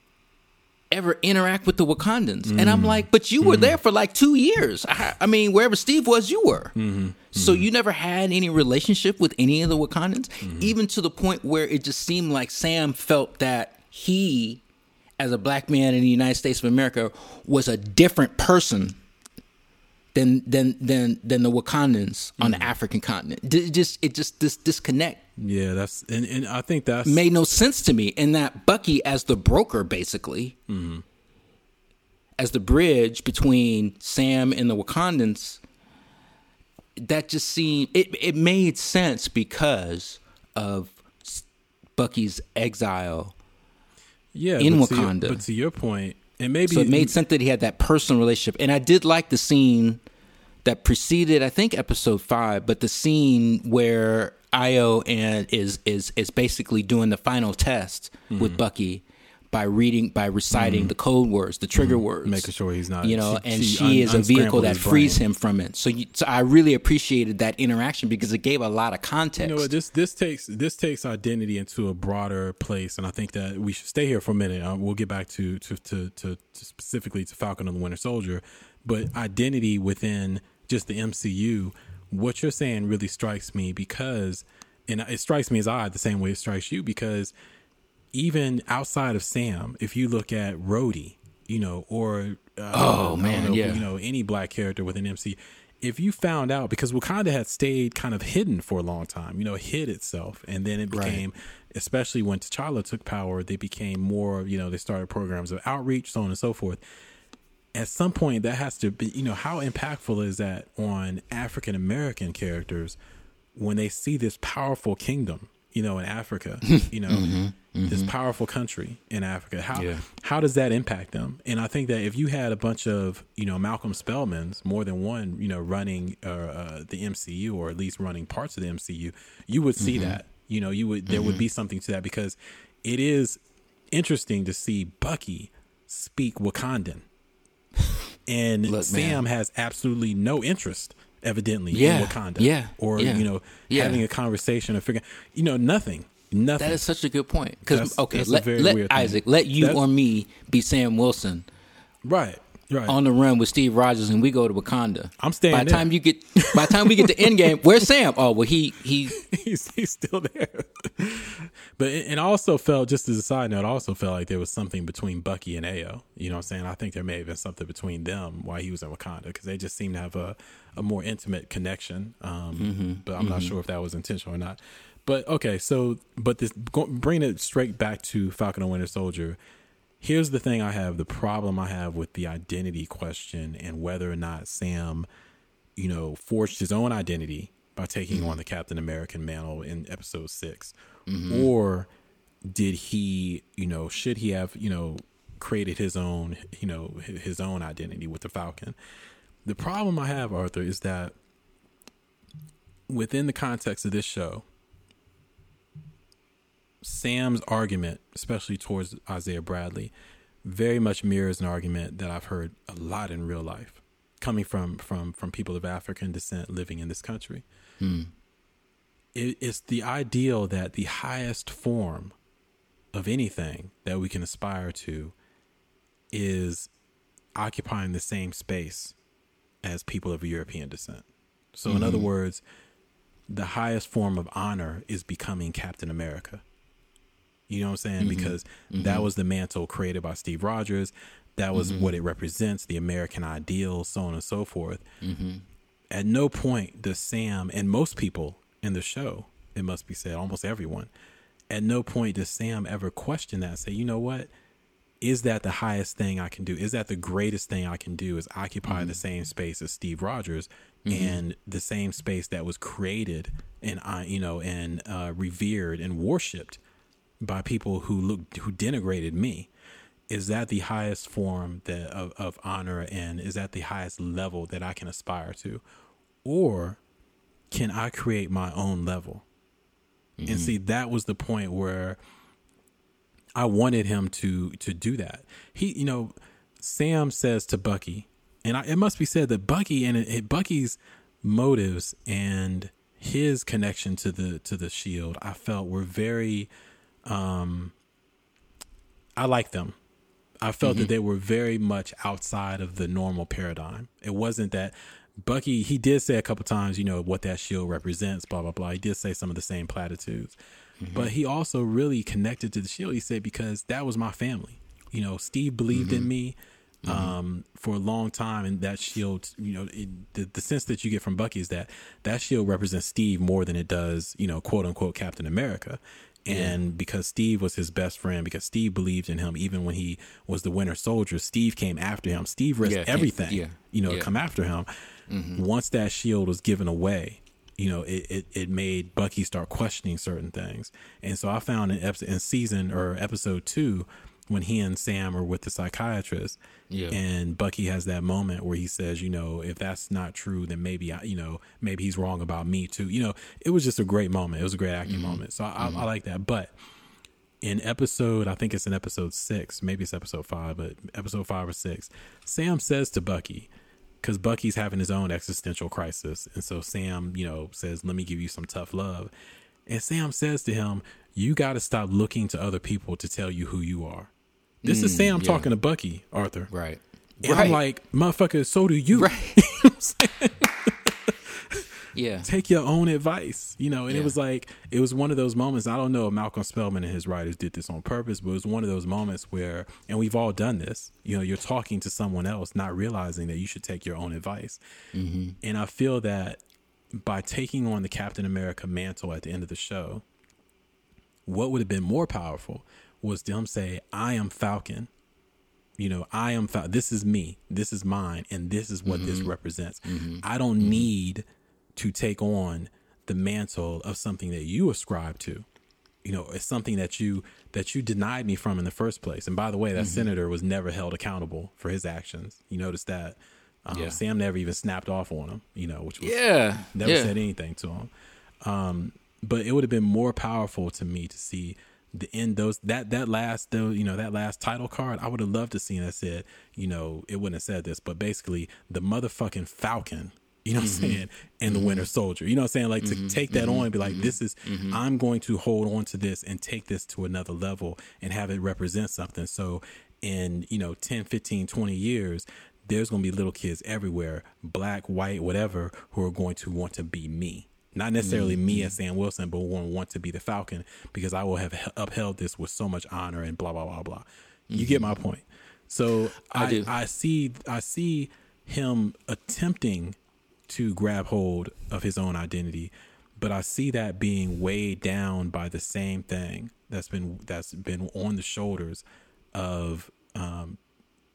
ever interact with the Wakandans. Mm. And I'm like, but you mm. were there for like two years. I, I mean, wherever Steve was, you were. Mm-hmm. So mm-hmm. you never had any relationship with any of the Wakandans, mm-hmm. even to the point where it just seemed like Sam felt that he, as a black man in the United States of America, was a different person than than than than the Wakandans mm-hmm. on the African continent. It just it just this disconnect. Yeah, that's and, and I think that's made no sense to me. And that Bucky, as the broker, basically, mm-hmm. as the bridge between Sam and the Wakandans, that just seemed it. It made sense because of Bucky's exile. Yeah, in but Wakanda. To your, but to your point, and maybe so it made sense that he had that personal relationship. And I did like the scene that preceded, I think, episode five, but the scene where Io and is is is basically doing the final test mm-hmm. with Bucky by reading by reciting mm-hmm. the code words, the trigger mm-hmm. words, making sure he's not, you know. She, and she, she un, is a vehicle that frees brain. him from it. So, you, so I really appreciated that interaction because it gave a lot of context. You know, this this takes this takes identity into a broader place, and I think that we should stay here for a minute. Um, we'll get back to to, to to to specifically to Falcon and the Winter Soldier, but identity within just the M C U. What you're saying really strikes me because, and it strikes me as odd the same way it strikes you, because even outside of Sam, if you look at Rhodey, you know, or uh, oh man, know, yeah. you know, any black character with an M C, if you found out, because Wakanda had stayed kind of hidden for a long time, you know, it hid itself, and then it became, right. especially when T'Challa took power, they became more, you know, they started programs of outreach, so on and so forth. At some point, that has to be, you know, how impactful is that on African American characters when they see this powerful kingdom, you know, in Africa, you know, mm-hmm, mm-hmm. this powerful country in Africa? How yeah. how does that impact them? And I think that if you had a bunch of, you know, Malcolm Spellmans, more than one, you know, running uh, uh, the M C U, or at least running parts of the M C U, you would see mm-hmm. that, you know, you would there mm-hmm. would be something to that, because it is interesting to see Bucky speak Wakandan. And Look, Sam man. has absolutely no interest, evidently, yeah, in Wakanda, yeah, or yeah, you know, yeah. having a conversation or figuring, you know, nothing, nothing. That is such a good point. Because okay, that's let, let Isaac, thing. let you that's, or me be Sam Wilson, right, right, on the run with Steve Rogers, and we go to Wakanda. I'm staying. By the time you get, by the time we get to Endgame, where's Sam? Oh well, he he he's, he's still there. But it, and also felt, just as a side note, also felt like there was something between Bucky and Ayo. You know what I'm saying? I think there may have been something between them while he was in Wakanda, because they just seemed to have a, a more intimate connection. Um, mm-hmm. But I'm mm-hmm. not sure if that was intentional or not. But okay, so but this go, bring it straight back to Falcon and Winter Soldier. Here's the thing I have, the problem I have with the identity question, and whether or not Sam, you know, forged his own identity by taking mm-hmm. on the Captain American mantle in episode six. Mm-hmm. Or did he, you know, should he have, you know, created his own, you know, his own identity with the Falcon? The problem I have, Arthur, is that within the context of this show, Sam's argument, especially towards Isaiah Bradley, very much mirrors an argument that I've heard a lot in real life coming from from from people of African descent living in this country. Hmm. It's the ideal that the highest form of anything that we can aspire to is occupying the same space as people of European descent. So mm-hmm. in other words, the highest form of honor is becoming Captain America. You know what I'm saying? Mm-hmm. Because mm-hmm. that was the mantle created by Steve Rogers. That was mm-hmm. what it represents, the American ideal, so on and so forth. Mm-hmm. At no point does Sam, and most people in the show, it must be said, almost everyone, at no point does Sam ever question that and say, you know what, is that the highest thing I can do? Is that the greatest thing I can do, is occupy mm-hmm. the same space as Steve Rogers mm-hmm. and the same space that was created and, you know, and uh, revered and worshipped by people who looked, who denigrated me? Is that the highest form that, of, of honor, and is that the highest level that I can aspire to? Or can I create my own level? Mm-hmm. And see, that was the point where I wanted him to to do that. He, you know, Sam says to Bucky, and I, it must be said that Bucky and it, Bucky's motives and his connection to the to the shield, I felt were very. Um, I like them. I felt mm-hmm. that they were very much outside of the normal paradigm. It wasn't that Bucky, he did say a couple times, you know, what that shield represents, blah, blah, blah. He did say some of the same platitudes, mm-hmm. but he also really connected to the shield. He said, because that was my family. You know, Steve believed mm-hmm. in me um, mm-hmm. for a long time. And that shield, you know, it, the, the sense that you get from Bucky is that that shield represents Steve more than it does, you know, quote unquote, Captain America. And yeah. because Steve was his best friend, because Steve believed in him, even when he was the Winter Soldier, Steve came after him. Steve risked yeah, everything, yeah, you know, yeah. come after him. Mm-hmm. Once that shield was given away, you know, it, it, it made Bucky start questioning certain things. And so I found in, episode, in season or episode two, when he and Sam are with the psychiatrist yeah. and Bucky has that moment where he says, you know, if that's not true, then maybe, I, you know, maybe he's wrong about me too. You know, it was just a great moment. It was a great acting mm-hmm. moment. So I, mm-hmm. I, I like that. But in episode, I think it's in episode six, maybe it's episode five, but episode five or six, Sam says to Bucky, cause Bucky's having his own existential crisis. And so Sam, you know, says, let me give you some tough love. And Sam says to him, you got to stop looking to other people to tell you who you are. This mm, is Sam yeah. talking to Bucky, Arthur. Right. And right. I'm like, motherfucker, so do you. Right. You know what I'm saying? Yeah. Take your own advice, you know? And yeah. it was like, it was one of those moments. I don't know if Malcolm Spellman and his writers did this on purpose, but it was one of those moments where, and we've all done this, you know, you're talking to someone else, not realizing that you should take your own advice. Mm-hmm. And I feel that by taking on the Captain America mantle at the end of the show, what would have been more powerful was to him say, I am Falcon. You know, I am Falcon. This is me. This is mine. And this is what mm-hmm. this represents. Mm-hmm. I don't mm-hmm. need to take on the mantle of something that you ascribe to. You know, it's something that you that you denied me from in the first place. And by the way, that mm-hmm. senator was never held accountable for his actions. You notice that um, yeah. Sam never even snapped off on him, you know, which was yeah. never yeah. said anything to him. Um, but it would have been more powerful to me to see the end those that that last though you know that last title card. I would have loved to see that said, you know, it wouldn't have said this, but basically the motherfucking Falcon, you know what mm-hmm. I'm saying, and the mm-hmm. Winter Soldier, you know what I'm saying, like mm-hmm. to take that mm-hmm. on and be like, mm-hmm. this is mm-hmm. I'm going to hold on to this and take this to another level and have it represent something. So in, you know, ten, fifteen, twenty years, there's going to be little kids everywhere, black, white, whatever, who are going to want to be me. Not necessarily mm-hmm. me as Sam Wilson, but one want to be the Falcon because I will have upheld this with so much honor and blah, blah, blah, blah. Mm-hmm. You get my point. So I, I, do. I see I see him attempting to grab hold of his own identity, but I see that being weighed down by the same thing that's been that's been on the shoulders of um,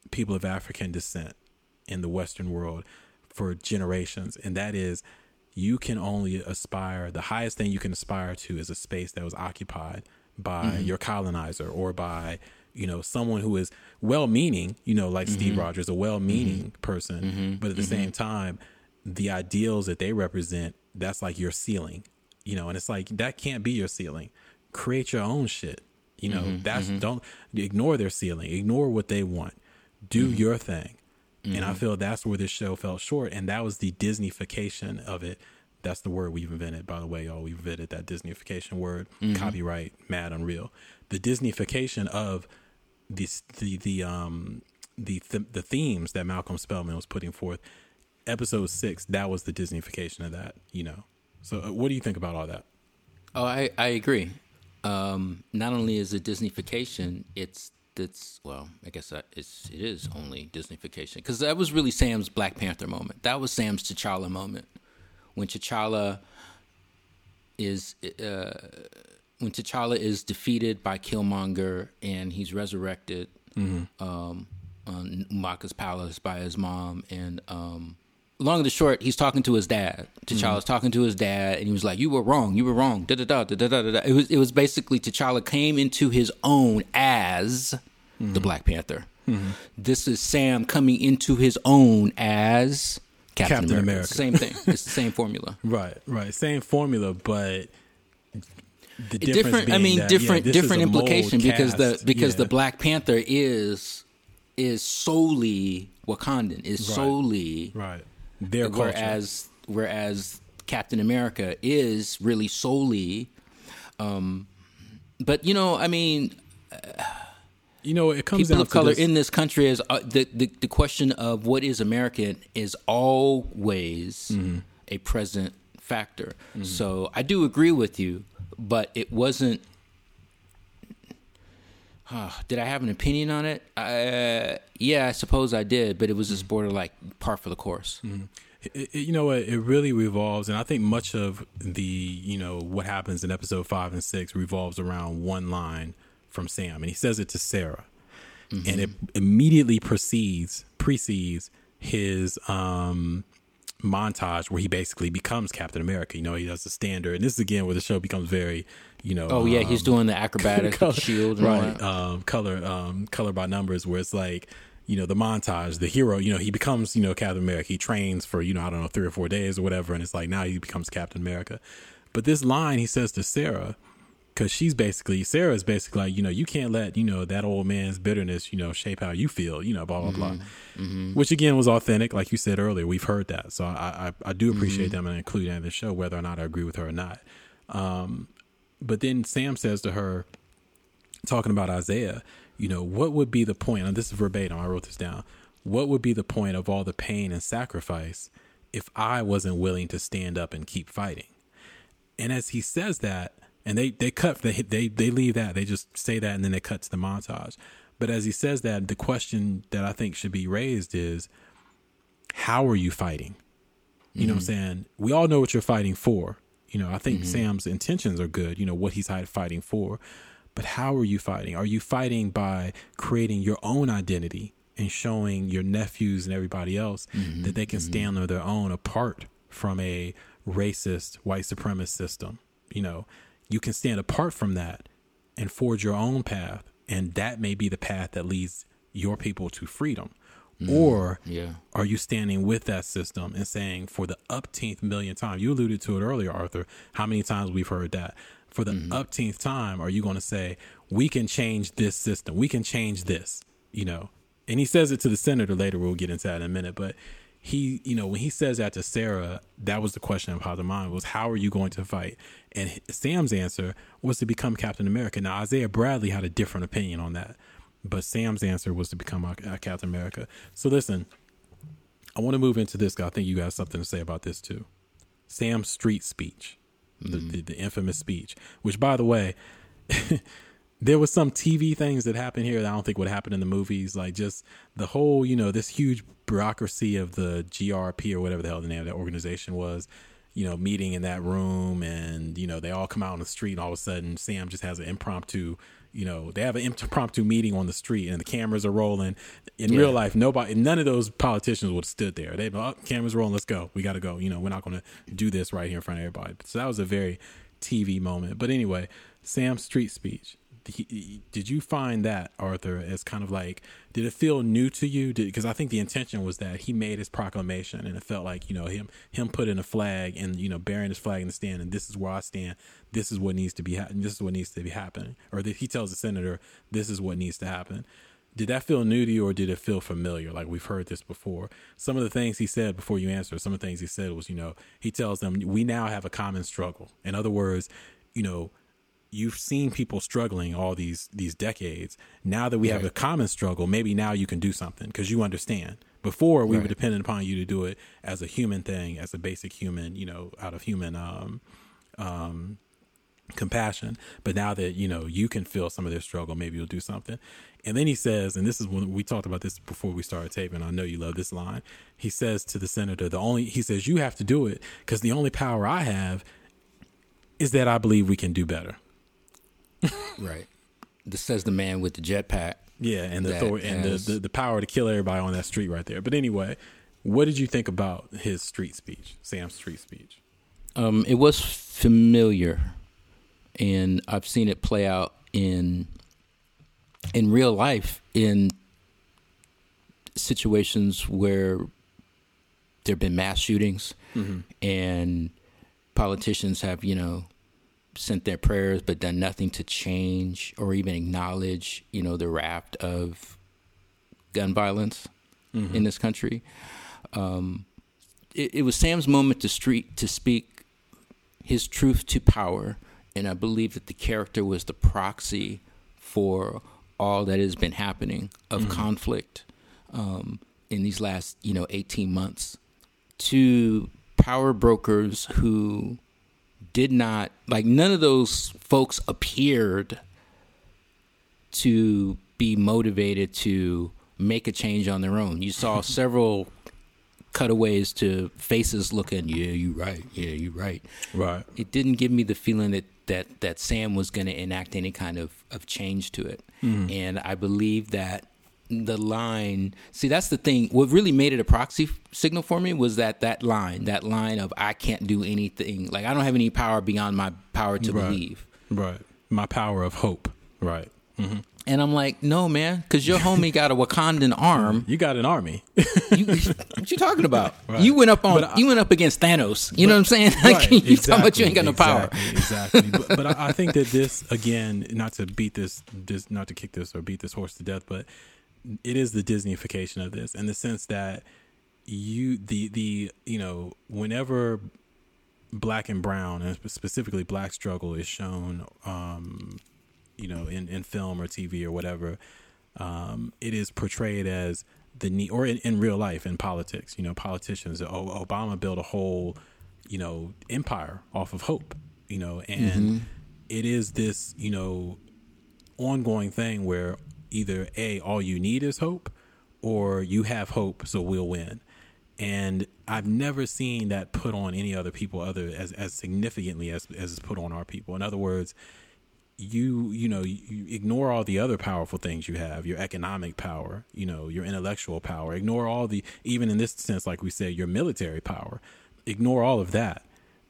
people of African descent in the Western world for generations. And that is, you can only aspire, the highest thing you can aspire to is a space that was occupied by mm-hmm. your colonizer or by, you know, someone who is well-meaning, you know, like mm-hmm. Steve Rogers, a well-meaning mm-hmm. person. Mm-hmm. But at the mm-hmm. same time, the ideals that they represent, that's like your ceiling, you know, and it's like, that can't be your ceiling. Create your own shit. You know, mm-hmm. that's mm-hmm. don't ignore their ceiling, ignore what they want, do mm-hmm. your thing. And I feel that's where this show fell short. And that was the Disneyfication of it. That's the word we've invented, by the way, y'all. We've invented that Disneyfication word. Mm-hmm. Copyright, Mad Unreal. The Disneyfication of this, the the um the th- the themes that Malcolm Spellman was putting forth. Episode six, that was the Disneyfication of that, you know. So uh, what do you think about all that? Oh, I, I agree. Um, not only is it Disneyfication, it's It's well, I guess it's it is only Disneyfication, because that was really Sam's Black Panther moment. That was Sam's T'Challa moment. When T'Challa is uh, when T'Challa is defeated by Killmonger and he's resurrected mm-hmm. um, on Maka's palace by his mom. And um, long and short, he's talking to his dad. T'Challa's mm-hmm. talking to his dad, and he was like, "You were wrong. You were wrong." Da da da da da da. It was it was basically T'Challa came into his own as. Mm-hmm. The Black Panther. Mm-hmm. This is Sam coming into his own as Captain, Captain America. America. Same thing. It's the same formula. Right, right. Same formula, but the difference different. Being I mean, that, different, yeah, different implication because the because yeah. the Black Panther is is solely Wakandan. Is right. solely right. Their culture. Whereas whereas Captain America is really solely, um, but you know, I mean. Uh, you know, it comes people down of to color this. in this country is uh, the, the the question of what is American is always mm-hmm. a present factor. Mm-hmm. So I do agree with you, but it wasn't. Huh, did I have an opinion on it? Uh, yeah, I suppose I did, but it was just border like par for the course. Mm-hmm. It, it, you know what? It really revolves, and I think much of the, you know, what happens in episode five and six revolves around one line from Sam, and he says it to Sarah, mm-hmm. and it immediately precedes precedes his um, montage where he basically becomes Captain America. You know, he does the standard, and this is again where the show becomes very, you know, oh yeah, um, he's doing the acrobatic color, shield, and right? Um, color, um, color by numbers, where it's like, you know, the montage, the hero, you know, he becomes, you know, Captain America. He trains for, you know, I don't know, three or four days or whatever. And it's like, now he becomes Captain America. But this line he says to Sarah, because she's basically, Sarah is basically like, you know, you can't let, you know, that old man's bitterness, you know, shape how you feel, you know, blah, blah, mm-hmm. blah. Mm-hmm. Which again was authentic. Like you said earlier, we've heard that. So I, I, I do appreciate mm-hmm. them and include that in the show, whether or not I agree with her or not. Um, but then Sam says to her, talking about Isaiah, you know, what would be the point? And this is verbatim. I wrote this down. What would be the point of all the pain and sacrifice if I wasn't willing to stand up and keep fighting? And as he says that, and they, they cut, they, they, they leave that, they just say that, and then they cut to the montage. But as he says that, the question that I think should be raised is, how are you fighting? You mm-hmm. know what I'm saying? We all know what you're fighting for. You know, I think mm-hmm. Sam's intentions are good, you know, what he's fighting for. But how are you fighting? Are you fighting by creating your own identity and showing your nephews and everybody else mm-hmm, that they can mm-hmm. stand on their own apart from a racist white supremacist system? You know, you can stand apart from that and forge your own path. And that may be the path that leads your people to freedom. Mm-hmm. Or yeah. are you standing with that system and saying for the upteenth million time, you alluded to it earlier, Arthur, how many times we've heard that? For the mm-hmm. upteenth time, are you going to say, we can change this system? We can change this, you know? And he says it to the senator later. We'll get into that in a minute. But he, you know, when he says that to Sarah, that was the question of how the mind was, how are you going to fight? And Sam's answer was to become Captain America. Now, Isaiah Bradley had a different opinion on that, but Sam's answer was to become our, our Captain America. So listen, I want to move into this. I think you got something to say about this too. Sam's street speech. The, the, the infamous speech, which, by the way, there was some T V things that happened here that I don't think would happen in the movies. Like just the whole, you know, this huge bureaucracy of the G R P or whatever the hell the name of that organization was, you know, meeting in that room, and, you know, they all come out on the street, and all of a sudden Sam just has an impromptu, you know, they have an impromptu meeting on the street, and the cameras are rolling. In yeah. real life, nobody, none of those politicians would have stood there. They'd be, oh, cameras rolling, let's go. We got to go. You know, we're not going to do this right here in front of everybody. So that was a very T V moment. But anyway, Sam's street speech. Did you find that, Arthur, as kind of like, did it feel new to you? Did, because I think the intention was that he made his proclamation, and it felt like, you know, him him putting a flag and, you know, bearing his flag in the stand, and this is where I stand. This is what needs to be happening. This is what needs to be happening. Or that he tells the senator, this is what needs to happen. Did that feel new to you, or did it feel familiar? Like, we've heard this before. Some of the things he said before you answer, some of the things he said was, you know, he tells them, we now have a common struggle. In other words, you know, you've seen people struggling all these these decades. Now that we right. have a common struggle, maybe now you can do something because you understand. Before, we right. were dependent upon you to do it as a human thing, as a basic human, you know, out of human um, um, compassion. But now that, you know, you can feel some of their struggle, maybe you'll do something. And then he says, and this is when we talked about this before we started taping. I know you love this line. He says to the senator, the only he says, you have to do it because the only power I have is that I believe we can do better. Right. This says the man with the jetpack. Yeah, and the Thor- and has... the, the, the power to kill everybody on that street right there. But anyway, what did you think about his street speech, Sam's street speech? Um, it was familiar, and I've seen it play out in in real life in situations where there have been mass shootings, mm-hmm. and politicians have, you know, sent their prayers but done nothing to change or even acknowledge, you know, the raft of gun violence mm-hmm. in this country. Um, it, it was Sam's moment to street to speak his truth to power, and I believe that the character was the proxy for all that has been happening of mm-hmm. conflict um, in these last, you know, eighteen months to power brokers who did not, like, none of those folks appeared to be motivated to make a change on their own. You saw several cutaways to faces looking, yeah, you right, yeah, you right. Right. It didn't give me the feeling that that, that Sam was going to enact any kind of, of change to it. Mm. And I believe that the line, see, that's the thing. What really made it a proxy f- signal for me was that that line, that line of I can't do anything. Like, I don't have any power beyond my power to right. believe. Right. My power of hope. Right. Mm-hmm. And I'm like, no, man, because your homie got a Wakandan arm. You got an army. you, what you talking about? Right. You went up on. I, you went up against Thanos. You but, know what I'm saying? Like, right, you exactly, talking about you ain't got no power. Exactly. exactly. But, but I, I think that this, again, not to beat this, this, not to kick this or beat this horse to death, but it is the Disneyfication of this in the sense that you, the the you know, whenever black and brown, and specifically black struggle, is shown. Um, you know, in, in film or T V or whatever, um, it is portrayed as the need, or in, in real life, in politics, you know, politicians, oh, Obama built a whole, you know, empire off of hope, you know, and mm-hmm. it is this, you know, ongoing thing where either A, all you need is hope, or you have hope, so we'll win. And I've never seen that put on any other people other as, as significantly as, as it's put on our people. In other words, You, you know, you ignore all the other powerful things you have, your economic power, you know, your intellectual power, ignore all the, even in this sense, like we said, your military power, ignore all of that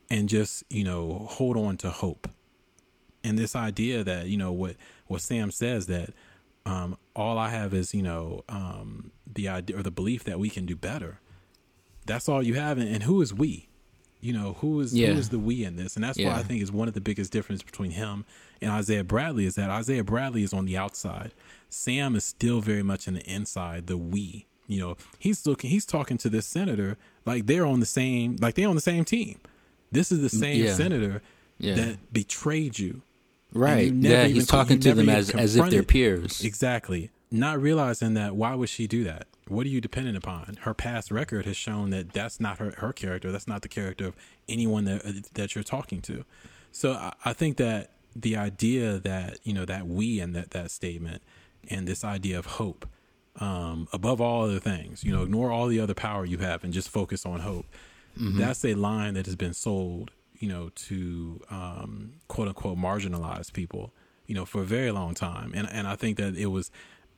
and just, you know, hold on to hope. And this idea that, you know, what, what Sam says that um, all I have is, you know, um, the idea or the belief that we can do better. That's all you have. And, and who is we? You know, who is yeah. who is the we in this? And that's yeah. why I think is one of the biggest difference between him and Isaiah Bradley is that Isaiah Bradley is on the outside. Sam is still very much in the inside, the we. You know, he's looking, he's talking to this senator like they're on the same, like they're on the same team. This is the same yeah. senator yeah. that betrayed you. Right. Yeah, even, he's talking to them as, as if they're peers. Exactly. Not realizing that, why would she do that? What are you dependent upon? Her past record has shown that that's not her, her character. That's not the character of anyone that that you're talking to. So I, I think that the idea that, you know, that we and that, that statement and this idea of hope um, above all other things, you know, ignore all the other power you have and just focus on hope. Mm-hmm. That's a line that has been sold, you know, to um, quote unquote marginalized people, you know, for a very long time. And and I think that it was.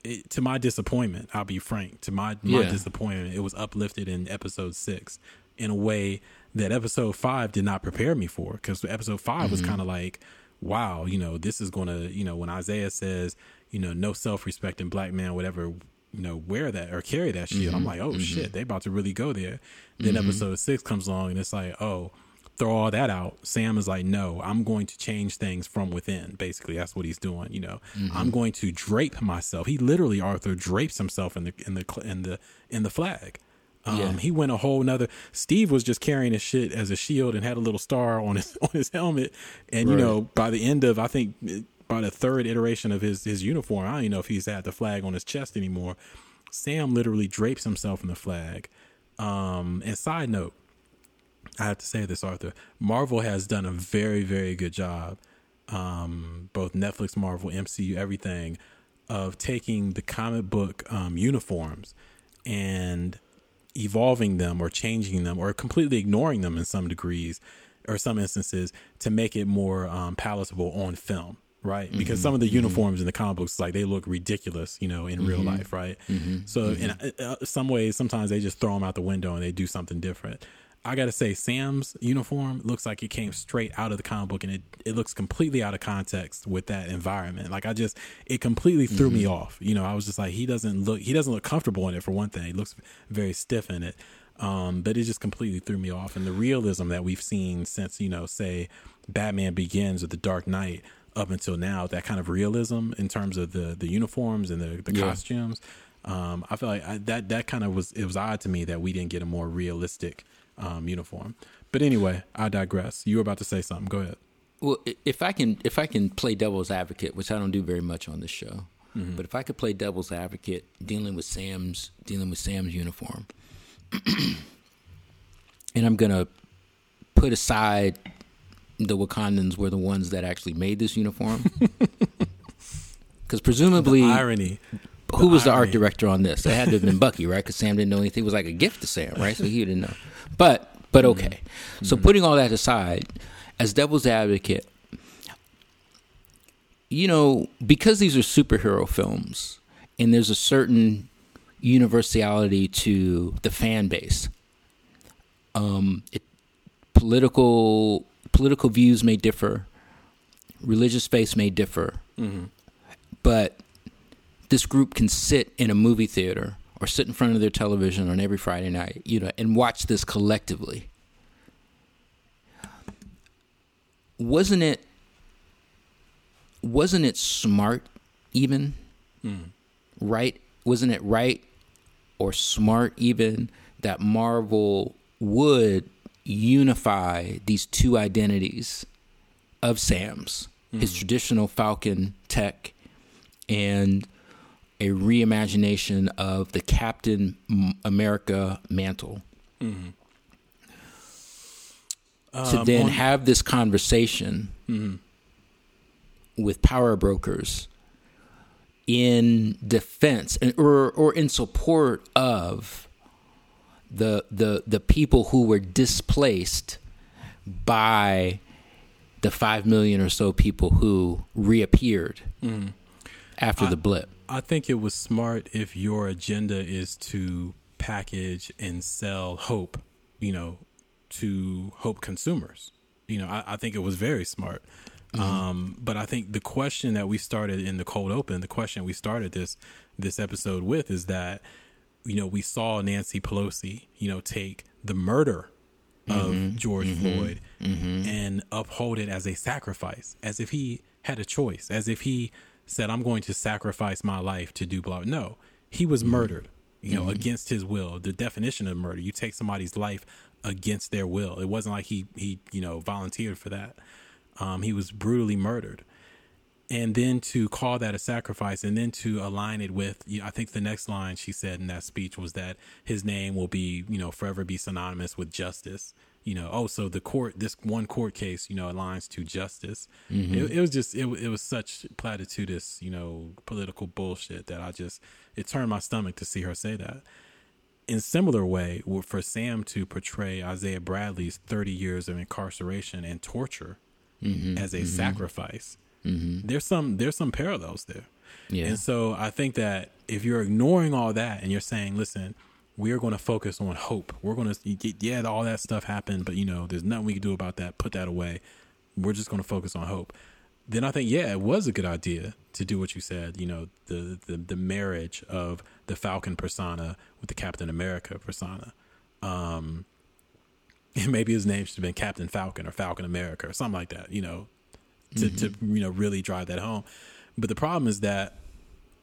It, to my disappointment, I'll be frank, to my, my yeah. disappointment, it was uplifted in episode six in a way that episode five did not prepare me for, because episode five mm-hmm. was kind of like, wow, you know, this is going to, you know, when Isaiah says, you know, no self-respecting black man would ever, you know, wear that or carry that shield. Mm-hmm. I'm like, oh, mm-hmm. shit, they about to really go there. Then mm-hmm. episode six comes along and it's like, oh, throw all that out. Sam is like, no, I'm going to change things from within. Basically, that's what he's doing. You know, mm-hmm. I'm going to drape myself. He literally, Arthur, drapes himself in the in the in the in the flag. Um, yeah. He went a whole nother. Steve was just carrying his shit as a shield and had a little star on his on his helmet. And right. you know, by the end of, I think by the third iteration of his his uniform, I don't even know if he's had the flag on his chest anymore. Sam literally drapes himself in the flag. Um, and side note. I have to say this, Arthur. Marvel has done a very, very good job, um, both Netflix, Marvel, M C U, everything, of taking the comic book um, uniforms and evolving them or changing them or completely ignoring them in some degrees or some instances to make it more um, palatable on film. Right. Because mm-hmm. some of the uniforms mm-hmm. in the comic books, like they look ridiculous, you know, in mm-hmm. real life. Right. Mm-hmm. So mm-hmm. in uh, some ways, sometimes they just throw them out the window and they do something different. I got to say, Sam's uniform looks like it came straight out of the comic book and it, it looks completely out of context with that environment. Like I just it completely threw mm-hmm. me off. You know, I was just like, he doesn't look he doesn't look comfortable in it, for one thing. He looks very stiff in it. Um, but it just completely threw me off. And the realism that we've seen since, you know, say Batman Begins or The Dark Knight up until now, that kind of realism in terms of the, the uniforms and the, the yeah. costumes. Um, I feel like I, that that kind of was it was odd to me that we didn't get a more realistic Um, uniform. But anyway, I digress. You were about to say something. Go ahead. Well, if I can, if I can play devil's advocate, which I don't do very much on this show, Mm-hmm. But if I could play devil's advocate, dealing with Sam's dealing with Sam's uniform, and I'm gonna put aside the Wakandans were the ones that actually made this uniform, because presumably, the irony. Who the was irony. The art director on this? It had to have been Bucky, right? Because Sam didn't know anything. It was like a gift to Sam, right? So he didn't know. But but okay. Mm-hmm. So putting all that aside, as devil's advocate, you know, because these are superhero films and there's a certain universality to the fan base, um, it, political political views may differ, religious faiths may differ, mm-hmm. but this group can sit in a movie theater or sit in front of their television on every Friday night, you know, and watch this collectively. Wasn't it wasn't it smart even? Mm. Right? Wasn't it right or smart even that Marvel would unify these two identities of Sam's, mm. his traditional Falcon tech and a reimagination of the Captain America mantle, mm-hmm. um, to then on, have this conversation mm-hmm. with power brokers in defense and, or or in support of the the the people who were displaced by the five million or so people who reappeared mm. after I, the blip. I think it was smart if your agenda is to package and sell hope, you know, to hope consumers. You know, I, I think it was very smart. Mm-hmm. Um, but I think the question that we started in the cold open, the question we started this this episode with is that, you know, we saw Nancy Pelosi, you know, take the murder mm-hmm. of George mm-hmm. Floyd mm-hmm. and uphold it as a sacrifice, as if he had a choice, as if he said, I'm going to sacrifice my life to do blah. No, he was mm-hmm. murdered, you know, mm-hmm. against his will. The definition of murder, you take somebody's life against their will. It wasn't like he, he you know, volunteered for that. Um, he was brutally murdered. And then to call that a sacrifice and then to align it with, you know, I think the next line she said in that speech was that his name will be, you know, forever be synonymous with justice. You know, oh, so the court, this one court case, you know, aligns to justice. Mm-hmm. It, it was just, it, it was such platitudinous, you know, political bullshit that I just, it turned my stomach to see her say that. In similar way, for Sam to portray Isaiah Bradley's thirty years of incarceration and torture mm-hmm. as a mm-hmm. sacrifice, mm-hmm. there's some, there's some parallels there. Yeah. And so I think that if you're ignoring all that and you're saying, listen, we are going to focus on hope. We're going to, yeah, all that stuff happened, but, you know, there's nothing we can do about that. Put that away. We're just going to focus on hope. Then I think, yeah, it was a good idea to do what you said, you know, the the, the marriage of the Falcon persona with the Captain America persona. Um, and maybe his name should have been Captain Falcon or Falcon America or something like that, you know, to, mm-hmm. to you know, really drive that home. But the problem is that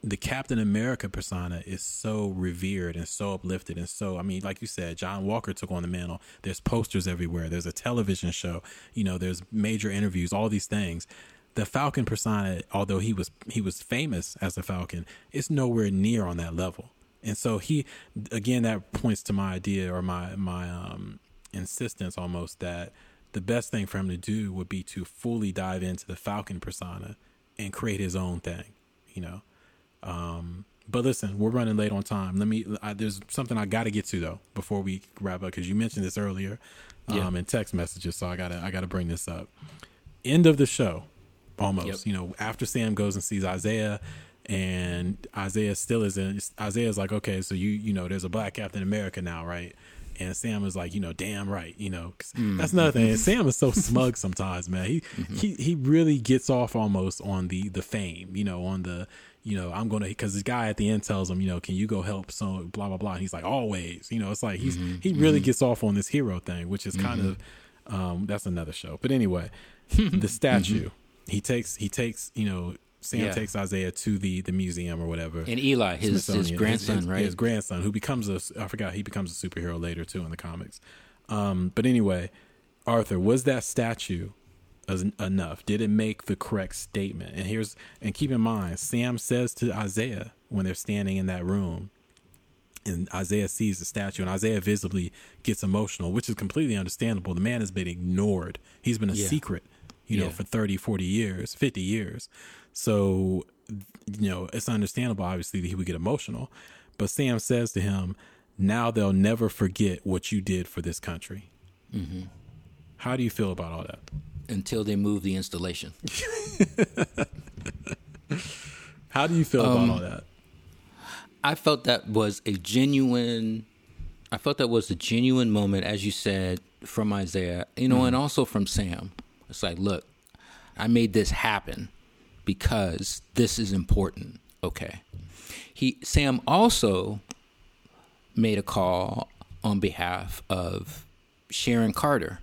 the Captain America persona is so revered and so uplifted. And so, I mean, like you said, John Walker took on the mantle. There's posters everywhere. There's a television show, you know, there's major interviews, all these things. The Falcon persona, although he was, he was famous as a Falcon, it's nowhere near on that level. And so he, again, that points to my idea or my, my, um, insistence almost that the best thing for him to do would be to fully dive into the Falcon persona and create his own thing, you know? Um, but listen, we're running late on time. Let me, I, there's something I got to get to though, before we wrap up. Cause you mentioned this earlier, um, yeah. in text messages. So I gotta, I gotta bring this up. End of the show almost, yep. you know, after Sam goes and sees Isaiah and Isaiah still is in, Isaiah's like, okay, so you, you know, there's a black Captain America now. Right. And Sam is like, you know, damn right. You know, mm. that's another thing. And Sam is so smug sometimes, man. He, mm-hmm. he, he really gets off almost on the, the fame, you know, on the, you know, I'm going to, because the guy at the end tells him, you know, can you go help? So blah, blah, blah. And he's like, always, you know, it's like he's, mm-hmm. he really mm-hmm. gets off on this hero thing, which is mm-hmm. kind of, um, that's another show. But anyway, the statue, mm-hmm. he takes, he takes, you know, Sam yeah. takes Isaiah to the, the museum or whatever. And Eli, his, his grandson, his, his, right? His grandson who becomes a, I forgot, he becomes a superhero later too in the comics. Um, but anyway, Arthur, was that statue enough? Did it make the correct statement? And here's, and keep in mind, Sam says to Isaiah when they're standing in that room, and Isaiah sees the statue, and Isaiah visibly gets emotional, which is completely understandable. The man has been ignored. He's been a yeah. secret, you yeah. know, for thirty, forty years, fifty years. So, you know, it's understandable, obviously, that he would get emotional. But Sam says to him, now they'll never forget what you did for this country. Mm-hmm. How do you feel about all that? Until they move the installation. How do you feel um, about all that? I felt that was a genuine, I felt that was a genuine moment, as you said, from Isaiah, you know, mm. and also from Sam. It's like, look, I made this happen because this is important. Okay. He, Sam also made a call on behalf of Sharon Carter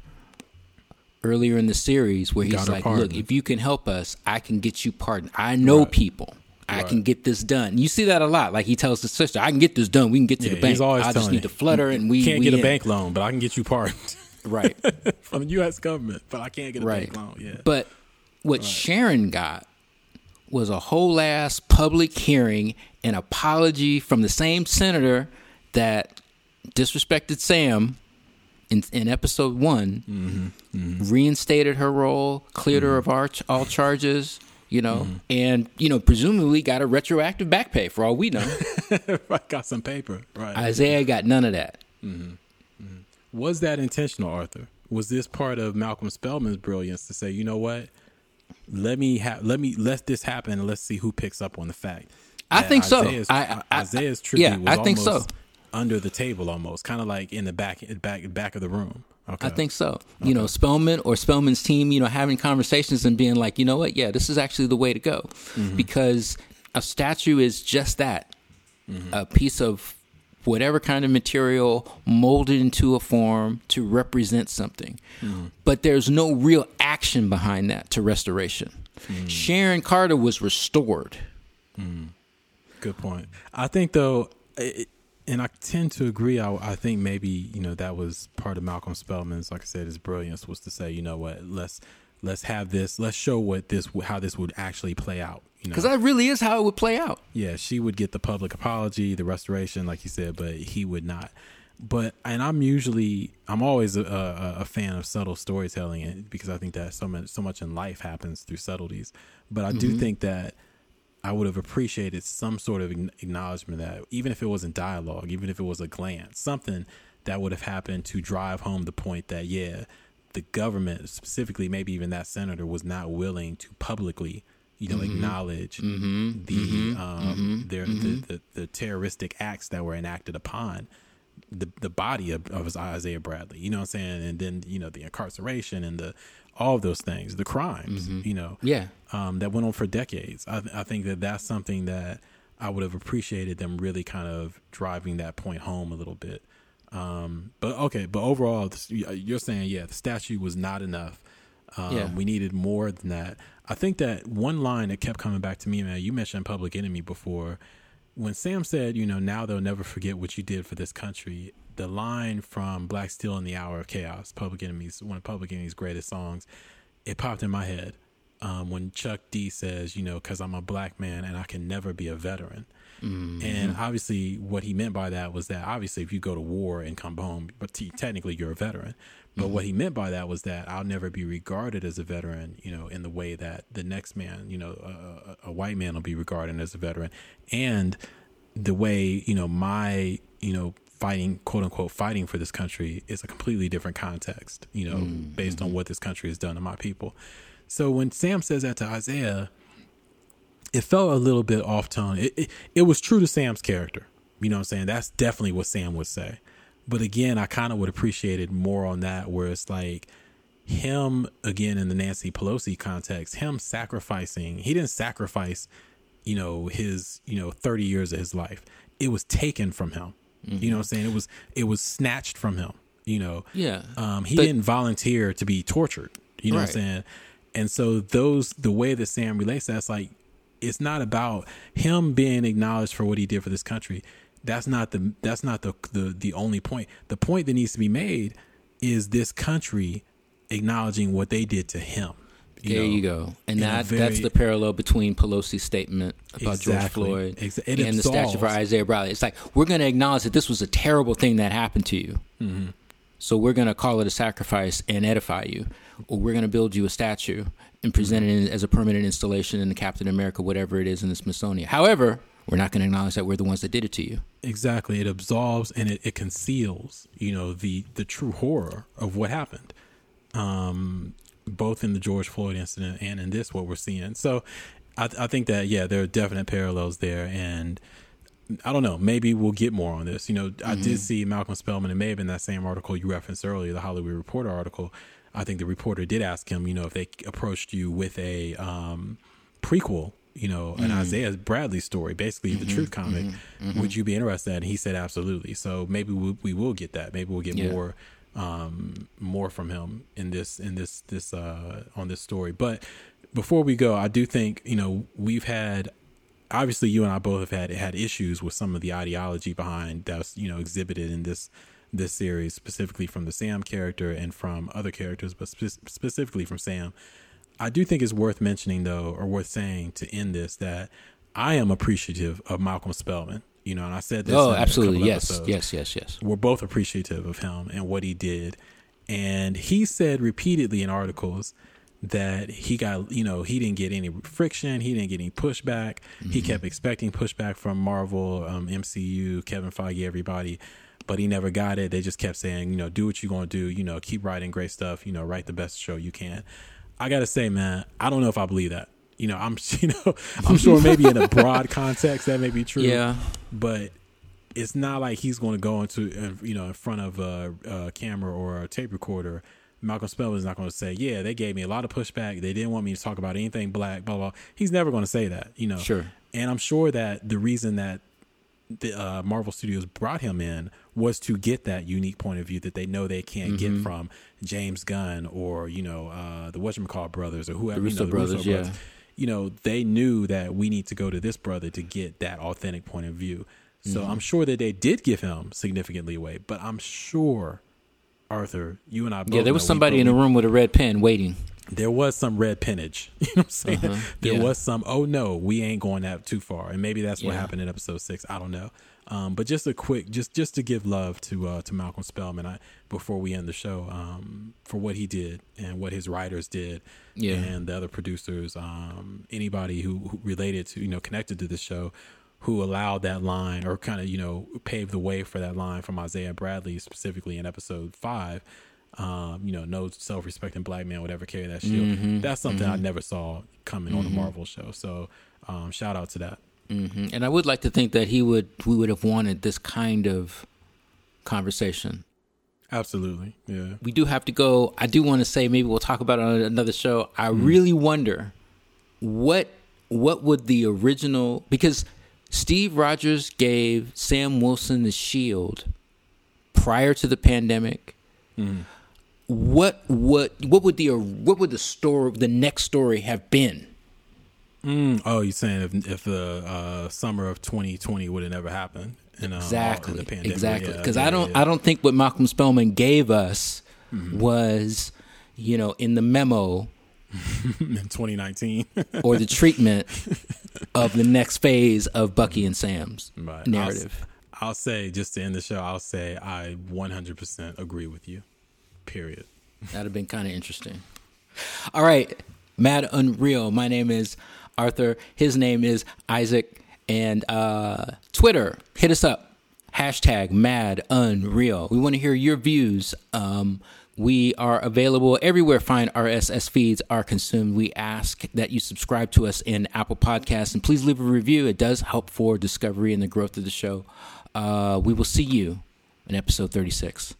earlier in the series, where he's like, pardon. Look, if you can help us, I can get you pardoned. I know right. people. I right. can get this done. You see that a lot. Like he tells his sister, I can get this done. We can get to yeah, the bank. I just need to flutter and we can't we get in. a bank loan, but I can get you pardoned. Right. From the U S government, but I can't get a right. bank loan. Yeah. But what right. Sharon got was a whole ass public hearing and apology from the same senator that disrespected Sam in, in episode one, mm-hmm. Mm-hmm. reinstated her role, cleared mm-hmm. her of our, all charges. You know, mm-hmm. and, you know, presumably got a retroactive back pay for all we know. Got some paper. Right. Isaiah got none of that. Mm-hmm. Mm-hmm. Was that intentional, Arthur? Was this part of Malcolm Spellman's brilliance to say, you know what? Let me have let me let this happen. And let's see who picks up on the fact. I think Isaiah's, so. I, I, Isaiah's tribute yeah, was I think almost so. under the table, almost kind of like in the back back back of the room. Okay. I think so. Okay. You know, Spellman or Spellman's team, you know, having conversations and being like, you know what? Yeah, this is actually the way to go, mm-hmm. because a statue is just that, mm-hmm. a piece of whatever kind of material molded into a form to represent something. Mm-hmm. But there's no real action behind that to restoration. Mm-hmm. Sharon Carter was restored. Mm-hmm. Good point. I think, though, it, and I tend to agree. I, I think maybe, you know, that was part of Malcolm Spellman's, like I said, his brilliance was to say, you know what, let's let's have this. Let's show what this how this would actually play out. You know, because that really is how it would play out. Yeah, she would get the public apology, the restoration, like you said, but he would not. But and I'm usually I'm always a, a, a fan of subtle storytelling, because I think that so much so much in life happens through subtleties. But I mm-hmm. do think that I would have appreciated some sort of acknowledgement of that, even if it wasn't dialogue, even if it was a glance, something that would have happened to drive home the point that, yeah, the government, specifically maybe even that senator, was not willing to publicly, you know, mm-hmm. acknowledge mm-hmm. the mm-hmm. um, mm-hmm. their mm-hmm. The, the, the terroristic acts that were enacted upon the the body of, of Isaiah Bradley. You know what I'm saying? And then, you know, the incarceration and the all of those things, the crimes, mm-hmm. you know, yeah, um, that went on for decades. I, th- I think that that's something that I would have appreciated them really kind of driving that point home a little bit. Um, but okay, but overall, you're saying, yeah, the statue was not enough. Um, yeah. We needed more than that. I think that one line that kept coming back to me, man, you mentioned Public Enemy before. When Sam said, you know, now they'll never forget what you did for this country, the line from Black Steel in the Hour of Chaos, Public Enemy's, one of Public Enemy's greatest songs, it popped in my head um, when Chuck D says, you know, because I'm a black man and I can never be a veteran. Mm-hmm. And obviously what he meant by that was that obviously if you go to war and come home, but t- technically you're a veteran. But mm-hmm. what he meant by that was that I'll never be regarded as a veteran, you know, in the way that the next man, you know, a, a white man will be regarded as a veteran. And the way, you know, my, you know, fighting, quote unquote, fighting for this country is a completely different context, you know, mm-hmm. based on what this country has done to my people. So when Sam says that to Isaiah, it felt a little bit off tone. It, it, it was true to Sam's character. You know what I'm saying? That's definitely what Sam would say. But again, I kind of would appreciate it more on that, where it's like him, again, in the Nancy Pelosi context, him sacrificing. He didn't sacrifice, you know, his, you know, thirty years of his life. It was taken from him. Mm-hmm. You know what I'm saying? It was it was snatched from him, you know. Yeah. Um, he but, didn't volunteer to be tortured. You know right. what I'm saying? And so those the way that Sam relates to that's like, it's not about him being acknowledged for what he did for this country. That's not the that's not the, the the only point. The point that needs to be made is this country acknowledging what they did to him. You there know, you go. And that very, that's the parallel between Pelosi's statement about exactly, George Floyd exa- and absolves. the statue for Isaiah Bradley. It's like, we're going to acknowledge that this was a terrible thing that happened to you. Mm-hmm. So we're going to call it a sacrifice and edify you. Or we're going to build you a statue and present it in, as a permanent installation in the Captain America, whatever it is, in the Smithsonian. However, we're not going to acknowledge that we're the ones that did it to you. Exactly. It absolves and it, it conceals, you know, the, the true horror of what happened. Um, both in the George Floyd incident and in this, what we're seeing. So I, I think that, yeah, there are definite parallels there. And I don't know, maybe we'll get more on this. You know, mm-hmm. I did see Malcolm Spellman, and maybe in that same article you referenced earlier, the Hollywood Reporter article, I think the reporter did ask him, you know, if they approached you with a um, prequel, you know, an mm-hmm. Isaiah Bradley story, basically mm-hmm. the Truth comic, mm-hmm. Mm-hmm. would you be interested? And he said, absolutely. So maybe we, we will get that. Maybe we'll get yeah. more um more from him in this in this this uh on this story. But before we go, I do think, you know, we've had, obviously you and I both have had had issues with some of the ideology behind that's, you know, exhibited in this this series, specifically from the Sam character and from other characters, but spe- specifically from Sam. I do think it's worth mentioning, though, or worth saying to end this, that I am appreciative of Malcolm Spellman. You know, and I said this. Oh, absolutely. Yes, episodes. yes, yes, yes. We're both appreciative of him and what he did. And he said repeatedly in articles that he got, you know, he didn't get any friction. He didn't get any pushback. Mm-hmm. He kept expecting pushback from Marvel, um, M C U, Kevin Feige, everybody. But he never got it. They just kept saying, you know, do what you're going to do. You know, keep writing great stuff. You know, write the best show you can. I got to say, man, I don't know if I believe that. You know, I'm, you know, I'm sure maybe in a broad context that may be true, yeah. but it's not like he's going to go into, you know, in front of a, a camera or a tape recorder. Malcolm Spellman is not going to say, yeah, they gave me a lot of pushback. They didn't want me to talk about anything black, blah, blah. He's never going to say that, you know? Sure. And I'm sure that the reason that the uh, Marvel Studios brought him in was to get that unique point of view that they know they can't mm-hmm. get from James Gunn or, you know, uh, the whatchamacallit brothers or whoever. The Russo, you know, the brothers, Russo brothers, yeah. You know, they knew that we need to go to this brother to get that authentic point of view. So mm-hmm. I'm sure that they did give him significant leeway, but I'm sure, Arthur, you and I both. Yeah, there was somebody in the room with a red pen waiting. There was some red pennage. You know what I'm saying? Uh-huh. There yeah. was some, oh no, we ain't going that too far. And maybe that's what yeah. happened in episode six. I don't know. Um, but just a quick, just just to give love to uh, to Malcolm Spellman I, before we end the show, um, for what he did and what his writers did, yeah. and the other producers, um, anybody who, who related to, you know, connected to the show, who allowed that line or kind of, you know, paved the way for that line from Isaiah Bradley, specifically in episode five. Um, you know, no self-respecting black man would ever carry that shield. Mm-hmm. That's something mm-hmm. I never saw coming mm-hmm. on a Marvel show. So um, shout out to that. Mm-hmm. And I would like to think that he would, we would have wanted this kind of conversation. Absolutely. Yeah. We do have to go. I do want to say, maybe we'll talk about it on another show. I mm-hmm. really wonder what, what would the original, because Steve Rogers gave Sam Wilson the shield prior to the pandemic. Mm-hmm. What, what, what would the, what would the story, the next story have been? Mm. Oh, you're saying if, if the uh, summer of twenty twenty would have never happened? In, uh, exactly. The pandemic. Exactly. Because yeah, I don't, yeah. I don't think what Malcolm Spellman gave us mm-hmm. was, you know, in the memo in twenty nineteen or the treatment of the next phase of Bucky and Sam's right. narrative. I'll, I'll say, just to end the show, I'll say I one hundred percent agree with you. Period. That'd have been kind of interesting. All right, Mad Unreal. My name is Arthur, his name is Isaac, and uh, Twitter, hit us up, hashtag Mad Unreal. We want to hear your views. Um, we are available everywhere fine R S S feeds are consumed. We ask that you subscribe to us in Apple Podcasts, and please leave a review. It does help for discovery and the growth of the show. Uh, we will see you in episode thirty-six.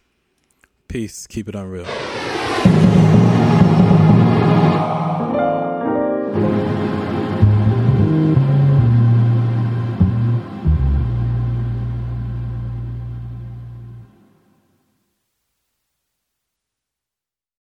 Peace. Keep it unreal.